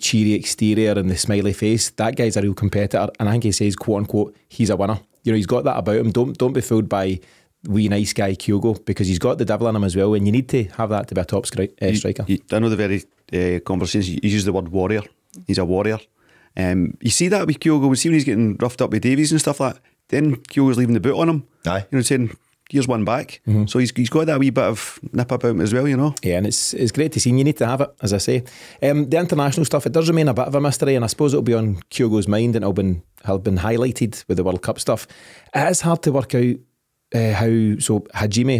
cheery exterior and the smiley face. That guy's a real competitor, and I think he says, quote unquote, he's a winner. He's got that about him. Don't be fooled by wee nice guy Kyogo, because he's got the devil in him as well, and you need to have that to be a top striker. I know the very conversation, you use the word warrior. He's a warrior. You see that with Kyogo. We see when he's getting roughed up with Davies and stuff like that, then Kyogo's leaving the boot on him. Aye. Saying, here's one back. Mm-hmm. So he's got that wee bit of nip about him as well, Yeah, and it's great to see, and you need to have it, as I say. The international stuff, it does remain a bit of a mystery, and I suppose it'll be on Kyogo's mind, and it'll been highlighted with the World Cup stuff. It is hard to work out Hajime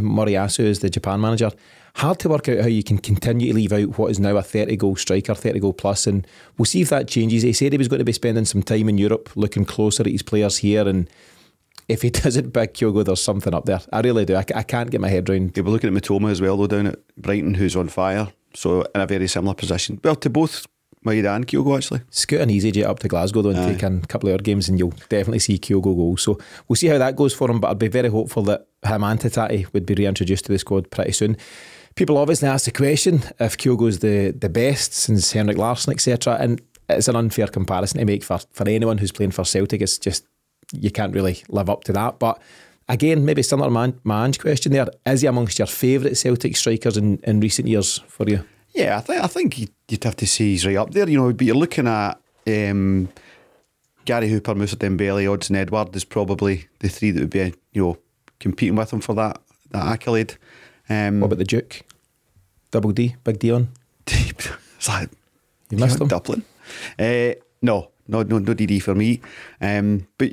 Moriyasu is the Japan manager. Hard to work out how you can continue to leave out what is now a 30-goal striker, 30-goal plus, and we'll see if that changes. He said he was going to be spending some time in Europe looking closer at his players here, and if he doesn't big Kyogo, there's something up there. I really do. I can't get my head round. They were looking at Mitoma as well, though, down at Brighton, who's on fire. So in a very similar position. Well, to both Maeda and Kyogo, actually. Scoot an easy jet up to Glasgow, though, and take in a couple of our games, and you'll definitely see Kyogo go. So we'll see how that goes for him, but I'd be very hopeful that Hajime Moriyasu would be reintroduced to the squad pretty soon. People obviously ask the question if Kyogo's the best since Henrik Larsson, etc. And it's an unfair comparison to make for anyone who's playing for Celtic. It's just, you can't really live up to that. But again, maybe similar to my Ange question there, is he amongst your favourite Celtic strikers in recent years for you? Yeah, I think you'd have to say he's right up there. But you're looking at Gary Hooper, Moussa Dembele, Odson Edward is probably the three that would be competing with him for that accolade. What about the Duke? Double D, Big Dion. It's like you missed him. Dublin. No DD for me. But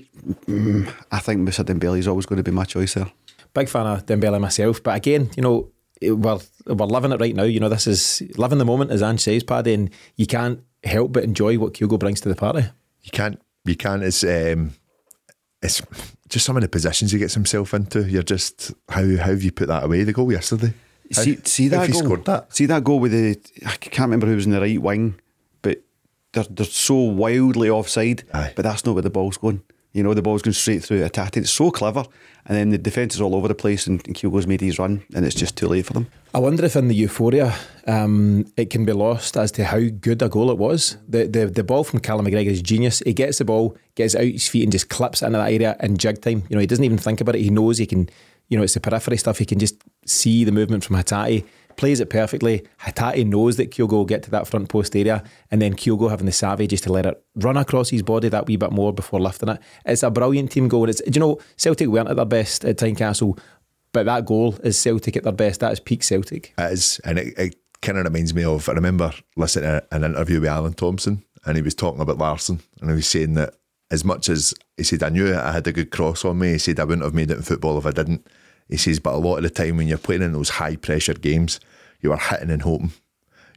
I think Moussa Dembele is always going to be my choice there. Big fan of Dembele myself. But again, we're living it right now. This is living the moment, as Ange says, Paddy, and you can't help but enjoy what Kyogo brings to the party. You can't. It's just some of the positions he gets himself into. You're just, how have you put that away? The goal yesterday. See that goal with I can't remember who was in the right wing. They're so wildly offside, but that's not where the ball's going. You know, the ball's going straight through Hatate. It's so clever. And then the defence is all over the place, and Kyogo's made his run, and it's just too late for them. I wonder if in the euphoria it can be lost as to how good a goal it was. The ball from Callum McGregor is genius. He gets the ball, gets out his feet and just clips it into that area in jig time. You know, he doesn't even think about it. He knows he can, you know, it's the periphery stuff. He can just see the movement from Hatate, plays it perfectly. Hatate knows that Kyogo will get to that front post area, and then Kyogo having the savvy just to let it run across his body that wee bit more before lifting it. It's a brilliant team goal. It's, you know, Celtic weren't at their best at Tynecastle, but that goal is Celtic at their best. That is peak Celtic. It is, and it kind of reminds me of, I remember listening to an interview with Alan Thompson, and he was talking about Larsson, and he was saying that as much as, he said, I knew I had a good cross on me, he said, I wouldn't have made it in football if I didn't. He says, but a lot of the time when you're playing in those high pressure games, you were hitting and hoping.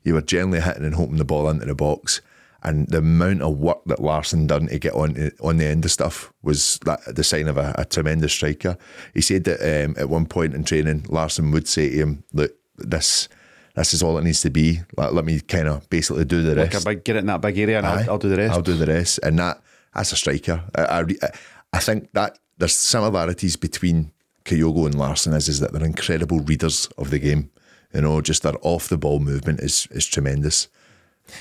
You were generally hitting and hoping the ball into the box. And the amount of work that Larsson done to get on the end of stuff was the sign of a tremendous striker. He said that at one point in training, Larsson would say to him, look, this is all it needs to be. Like, let me kind of basically do the rest. Like get it in that big area and I'll do the rest. I'll do the rest. And that's a striker. I think that there's similarities between Kyogo and Larsson is that they're incredible readers of the game. You know, just their off the ball movement is tremendous.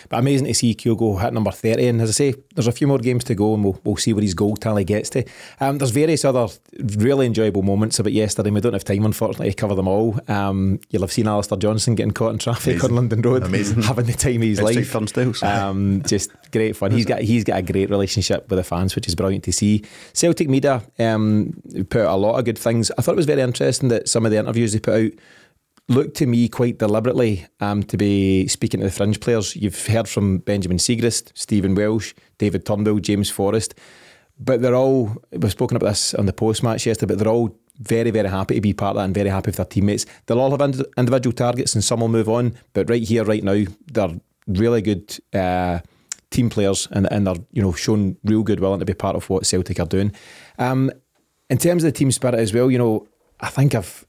But amazing to see Kyogo hit number 30, and as I say, there's a few more games to go, and we'll see where his goal tally gets to. There's various other really enjoyable moments about yesterday, and we don't have time unfortunately to cover them all. You'll have seen Alistair Johnson getting caught in traffic on London Road, having the time of his life. Just great fun. He's got a great relationship with the fans, which is brilliant to see. Celtic media put out a lot of good things. I thought it was very interesting that some of the interviews they put out looked to me quite deliberately to be speaking to the fringe players. You've heard from Benjamin Siegrist, Stephen Welsh, David Turnbull, James Forrest, but they're all, we've spoken about this on the post-match yesterday, but they're all very, very happy to be part of that and very happy with their teammates. They'll all have individual targets and some will move on, but right here, right now, they're really good team players and they're, you know, shown real goodwill and to be part of what Celtic are doing. In terms of the team spirit as well, you know, I think I've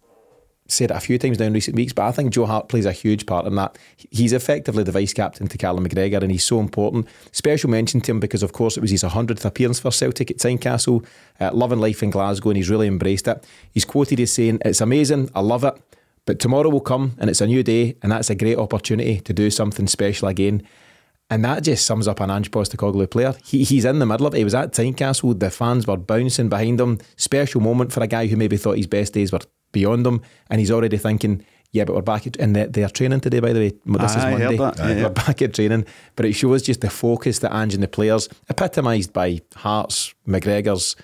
said it a few times now in recent weeks, but I think Joe Hart plays a huge part in that. He's effectively the vice-captain to Callum McGregor, and he's so important. Special mention to him because, of course, it was his 100th appearance for Celtic at Tynecastle, loving life in Glasgow, and he's really embraced it. He's quoted as saying, "It's amazing, I love it, but tomorrow will come and it's a new day, and that's a great opportunity to do something special again." And that just sums up an Ange Postecoglou player. He's in the middle of it. He was at Tynecastle, the fans were bouncing behind him. Special moment for a guy who maybe thought his best days were beyond him, and he's already thinking, yeah, but we're back at, and they're training today, by the way. This is Monday. We're back at training, but it shows just the focus that Ange and the players, epitomised by Hearts, McGregor's,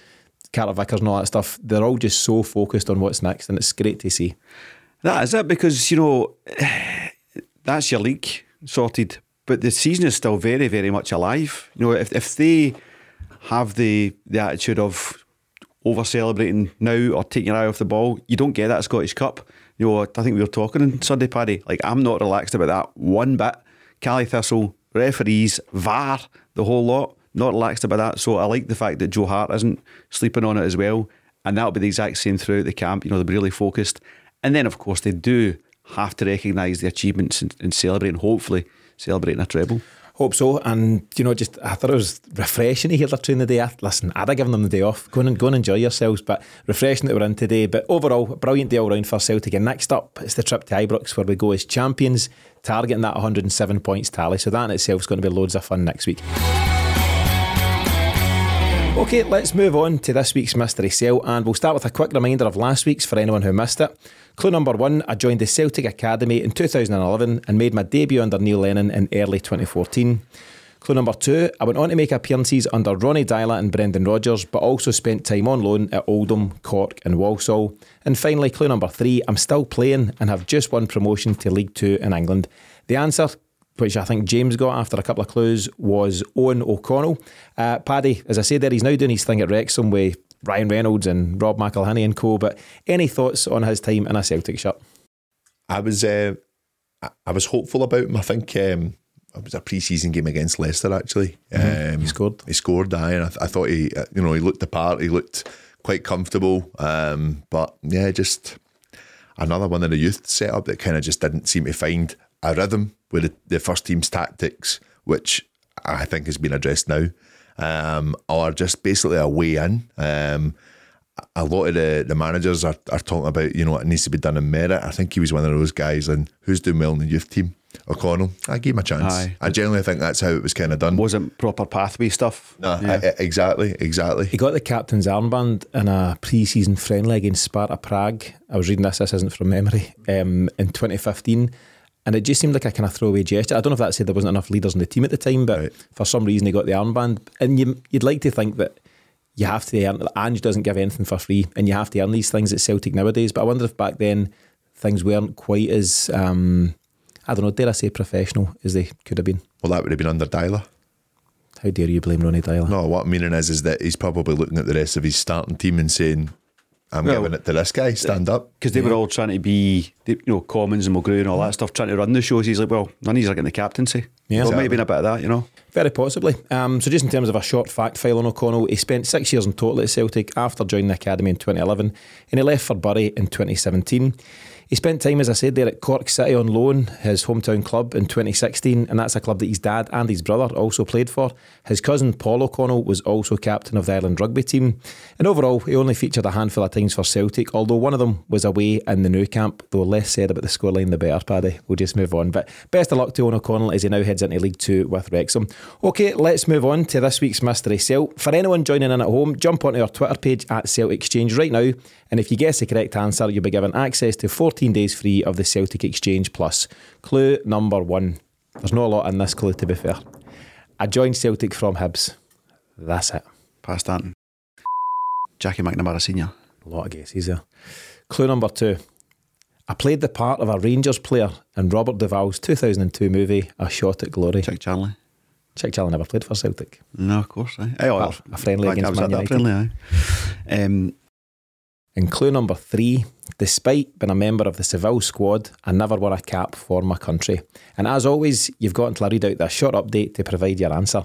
Carter Vickers and all that stuff, they're all just so focused on what's next, and it's great to see. That is it, because, you know, that's your league sorted, but the season is still very, very much alive. You know, if they have the attitude of over celebrating now or taking your eye off the ball, you don't get that Scottish Cup. You know, I think we were talking on Sunday, Paddy, like, I'm not relaxed about that one bit. Cali Thistle, referees, VAR, the whole lot, not relaxed about that. So I like the fact that Joe Hart isn't sleeping on it as well, and that'll be the exact same throughout the camp. You know, they'll be really focused, and then of course they do have to recognise the achievements and celebrating, hopefully celebrating a treble. Hope so. And, you know, just, I thought it was refreshing to hear they're training the day after. Listen, I'd have given them the day off. Go and enjoy yourselves, but refreshing that we're in today. But overall, a brilliant day all round for Celtic. And next up, it's the trip to Ibrox, where we go as champions, targeting that 107 points tally. So that in itself is going to be loads of fun next week. Okay, let's move on to this week's Mystery Cell, and we'll start with a quick reminder of last week's for anyone who missed it. Clue number one, I joined the Celtic Academy in 2011 and made my debut under Neil Lennon in early 2014. Clue number two, I went on to make appearances under Ronnie Deila and Brendan Rodgers, but also spent time on loan at Oldham, Cork and Walsall. And finally, clue number three, I'm still playing and have just won promotion to League Two in England. The answer, which I think James got after a couple of clues, was Owen O'Connell. Paddy, as I said there, he's now doing his thing at Wrexham with Ryan Reynolds and Rob McElhenney and co, but any thoughts on his time in a Celtic shirt? I was hopeful about him. I think it was a pre-season game against Leicester, actually. He scored, aye, and I thought he, you know, he looked the part, he looked quite comfortable, but yeah, just another one in the youth setup that kind of just didn't seem to find a rhythm with the first team's tactics, which I think has been addressed now. or just basically a way in. A lot of the managers are talking about, you know, it needs to be done in merit. I think he was one of those guys, and who's doing well in the youth team? O'Connell. I gave him a chance. Aye. I generally think that's how it was kind of done. Wasn't proper pathway stuff. No, yeah. Exactly. He got the captain's armband in a pre-season friendly against Sparta Prague. I was reading this isn't from memory, in 2015, and it just seemed like a kind of throwaway gesture. I don't know if that said there wasn't enough leaders in the team at the time, but right, for some reason he got the armband. And you'd like to think that you have to earn. Ange doesn't give anything for free, and you have to earn these things at Celtic nowadays. But I wonder if back then things weren't quite as, I don't know, dare I say professional as they could have been. Well, that would have been under Deila. How dare you blame Ronnie Deila? No, what I'm meaning is that he's probably looking at the rest of his starting team and saying, giving it to this guy, stand up. Because they were all trying to be, Commons and Mulgrew and all that stuff, trying to run the shows. He's like, well, none of these are getting the captaincy. Yeah, well, exactly. It might have been a bit of that, Very possibly. So just in terms of a short fact file on O'Connell, he spent 6 years in total at Celtic after joining the academy in 2011, and he left for Bury in 2017. He spent time, as I said, there at Cork City on loan, his hometown club, in 2016, and that's a club that his dad and his brother also played for. His cousin Paul O'Connell was also captain of the Ireland rugby team, and overall he only featured a handful of times for Celtic, although one of them was away in the new camp. Though less said about the scoreline the better, Paddy. We'll just move on, but best of luck to Owen O'Connell as he now heads into League Two with Wrexham. OK, let's move on to this week's Mystery Celt. For anyone joining in at home, jump onto our Twitter page at Celt Exchange right now, and if you guess the correct answer, you'll be given access to 14 days free of the Celtic Exchange Plus. Clue number one. There's not a lot in this clue, to be fair. I joined Celtic from Hibs. That's it. Past Anton. Jackie McNamara Senior. A lot of guesses there. Clue number two. I played the part of a Rangers player in Robert Duvall's 2002 movie A Shot at Glory. Chick Charlie. Chick Charlie never played for Celtic. No, of course. A friendly against Man United. Friendly. And clue number three, despite being a member of the Seville squad, I never won a cap for my country. And as always, you've got until I read out this short update to provide your answer.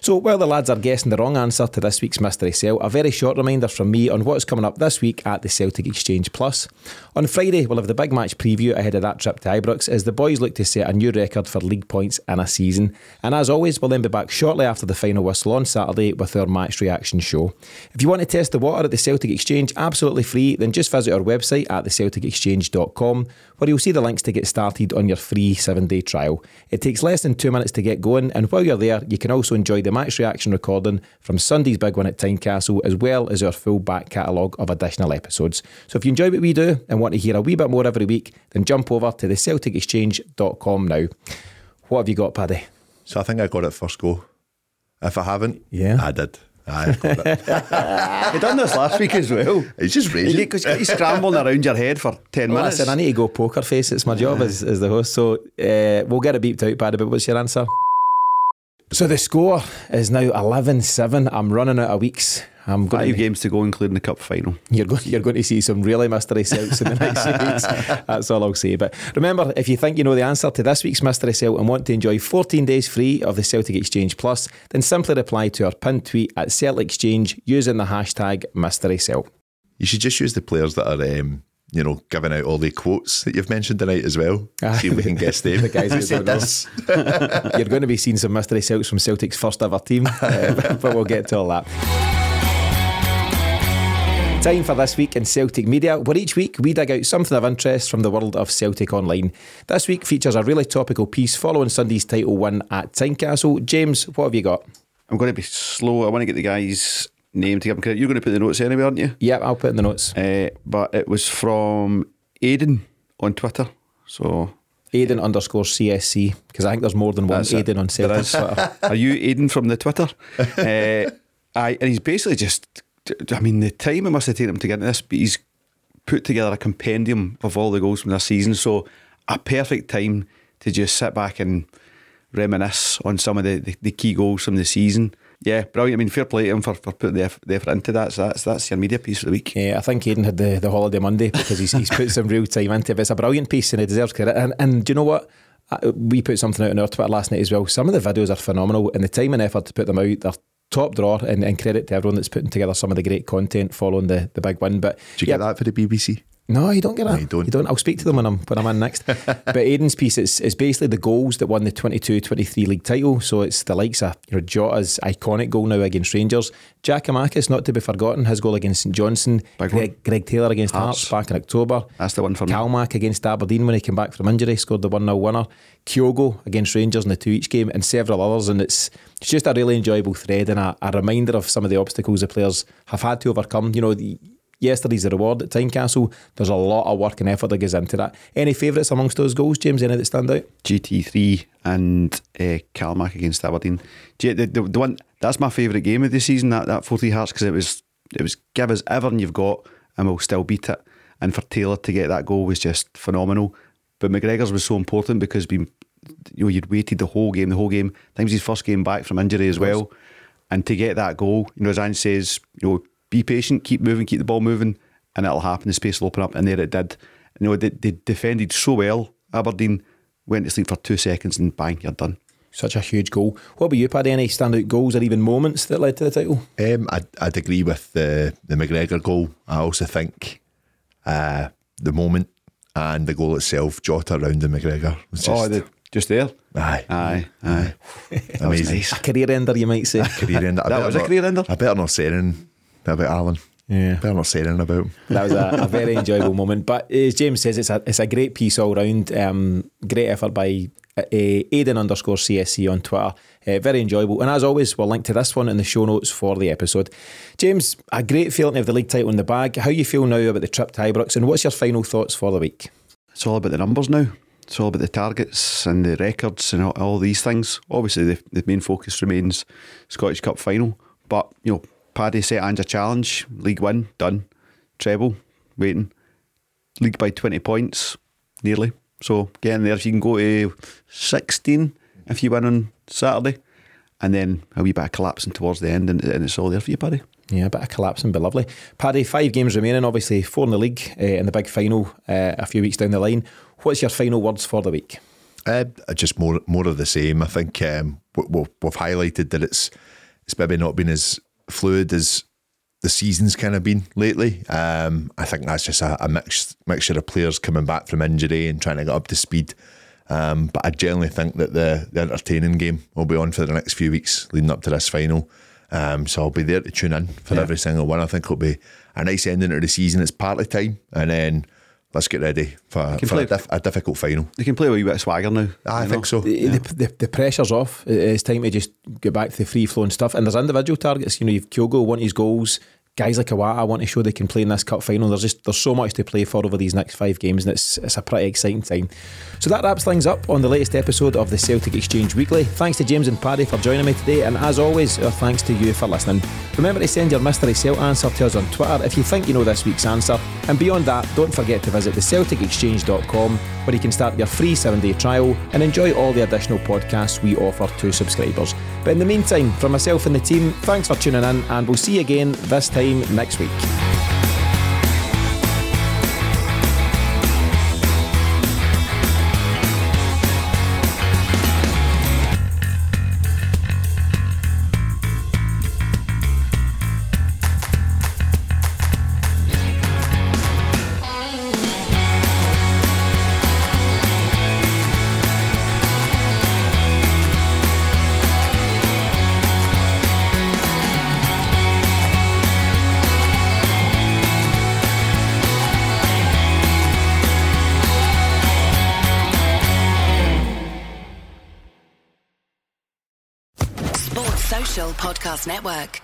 So while the lads are guessing the wrong answer to this week's Mystery Cell, a very short reminder from me on what's coming up this week at the Celtic Exchange Plus. On Friday, we'll have the big match preview ahead of that trip to Ibrox as the boys look to set a new record for league points in a season. And as always, we'll then be back shortly after the final whistle on Saturday with our match reaction show. If you want to test the water at the Celtic Exchange, absolutely free, then just visit our website at thecelticexchange.com, where you'll see the links to get started on your free 7-day trial. It takes less than 2 minutes to get going, and while you're there, you can also enjoy the match reaction recording from Sunday's big win at Tynecastle, as well as our full back catalogue of additional episodes. So if you enjoy what we do and want to hear a wee bit more every week, then jump over to thecelticexchange.com now. What have you got, Paddy? So I think I got it first go. If I haven't, I did. I've got it. He done this last week as well. He's just raging. He's scrambling around your head for 10 minutes. Listen, I need to go poker face. It's my job as the host. So we'll get it beeped out, Paddy. But what's your answer? So the score is now 11-7. I'm running out of weeks. I'm going 5 games to go, including the cup final. You're going to see some really mystery celts in the next few weeks. That's all I'll say. But remember, if you think you know the answer to this week's mystery celt and want to enjoy 14 days free of the Celtic Exchange Plus, then simply reply to our pinned tweet at Celt Exchange using the hashtag mystery celt. You should just use the players that are giving out all the quotes that you've mentioned tonight as well. See if we can guess them. The guys who said this. You're going to be seeing some mystery celts from Celtic's first ever team, but we'll get to all that. Time for This Week in Celtic Media, where each week we dig out something of interest from the world of Celtic online. This week features a really topical piece following Sunday's title win at Tynecastle. James, what have you got? I'm going to be slow. I want to get the guy's name to give him credit. You're going to put the notes anyway, aren't you? Yeah, I'll put in the notes. But it was from Aidan on Twitter. So Aidan underscore CSC, because I think there's more than one Aidan on Celtic's Twitter. Are you Aidan from the Twitter? And he's basically just... I mean, the time it must have taken him to get into this, but he's put together a compendium of all the goals from this season, so a perfect time to just sit back and reminisce on some of the key goals from the season. Yeah, brilliant. I mean, fair play to him for putting the effort into that. So that's your media piece of the week. Yeah, I think Aidan had the holiday Monday because he's put some real time into it. But it's a brilliant piece and he deserves credit. And do you know what? We put something out on our Twitter last night as well. Some of the videos are phenomenal, and the time and effort to put them out, they're top drawer, and credit to everyone that's putting together some of the great content following the big win. But did you get that for the BBC? No, you don't get that. No, you don't. You don't. I'll speak to them when I'm in next. But Aidan's piece is basically the goals that won the 22-23 league title. So it's the likes of Jota's iconic goal now against Rangers, Giacomakis, not to be forgotten, his goal against St Johnstone, Greg Taylor against Hearts back in October. That's the one for me. Kalmak against Aberdeen when he came back from injury, scored the 1-0 winner. Kyogo against Rangers in the 2-each game, and several others. And it's just a really enjoyable thread and a reminder of some of the obstacles the players have had to overcome. Yesterday's the reward at Tynecastle. There's a lot of work and effort that goes into that. Any favourites amongst those goals, James? Any that stand out? GT3 and Calmac against Aberdeen. The one that's my favourite game of the season. That 4-3 Hearts, because it was give us everything you've got and we'll still beat it. And for Taylor to get that goal was just phenomenal. But McGregor's was so important because you'd waited the whole game. Times his first game back from injury as well, and to get that goal, as Ange says, be patient, keep moving, keep the ball moving, and it'll happen. The space will open up, and there it did. They defended so well. Aberdeen went to sleep for 2 seconds and bang, you're done. Such a huge goal. What about you, Paddy? Any standout goals or even moments that led to the title? I'd agree with the McGregor goal. I also think the moment and the goal itself, Jota around the McGregor. Just there? Aye. Amazing. Nice. A career ender, you might say. That was a career ender? I better not say anything about Alan. Yeah, better not say anything about him. That was a very enjoyable moment. But as James says, it's a great piece all round. Great effort by Aidan_CSC on Twitter. Very enjoyable. And as always, we'll link to this one in the show notes for the episode. James, a great feeling to have the league title in the bag. How you feel now about the trip to Ibrox, and what's your final thoughts for the week? It's all about the numbers now. It's all about the targets and the records and all these things. Obviously, the main focus remains Scottish Cup final. But, Paddy set Ange a challenge. League win, done. Treble, waiting. League by 20 points, nearly. So getting there, if you can go to 16 if you win on Saturday, and then a wee bit of collapsing towards the end, and it's all there for you, Paddy. Yeah, a bit of collapsing, but lovely. Paddy, 5 games remaining, obviously 4 in the league, in the big final a few weeks down the line. What's your final words for the week? Just more of the same. I think we've highlighted that it's maybe not been as fluid as the season's kind of been lately. I think that's just a mixture of players coming back from injury and trying to get up to speed. But I generally think that the entertaining game will be on for the next few weeks leading up to this final. So I'll be there to tune in for every single one. I think it'll be a nice ending to the season. It's party time, and then let's get ready for a difficult final. They can play a wee bit of swagger now. I think so. The pressure's off. It's time to just get back to the free-flowing stuff. And there's individual targets. You've Kyogo, want his goals. Guys like Iwata want to show they can play in this cup final. There's so much to play for over these next 5 games, and it's a pretty exciting time. So that wraps things up on the latest episode of the Celtic Exchange Weekly. Thanks to James and Paddy for joining me today, and as always, our thanks to you for listening. Remember to send your mystery Celt answer to us on Twitter if you think you know this week's answer, and beyond that, don't forget to visit thecelticexchange.com, where you can start your free 7-day trial and enjoy all the additional podcasts we offer to subscribers. But in the meantime, from myself and the team, thanks for tuning in, and we'll see you again this time next week. Network.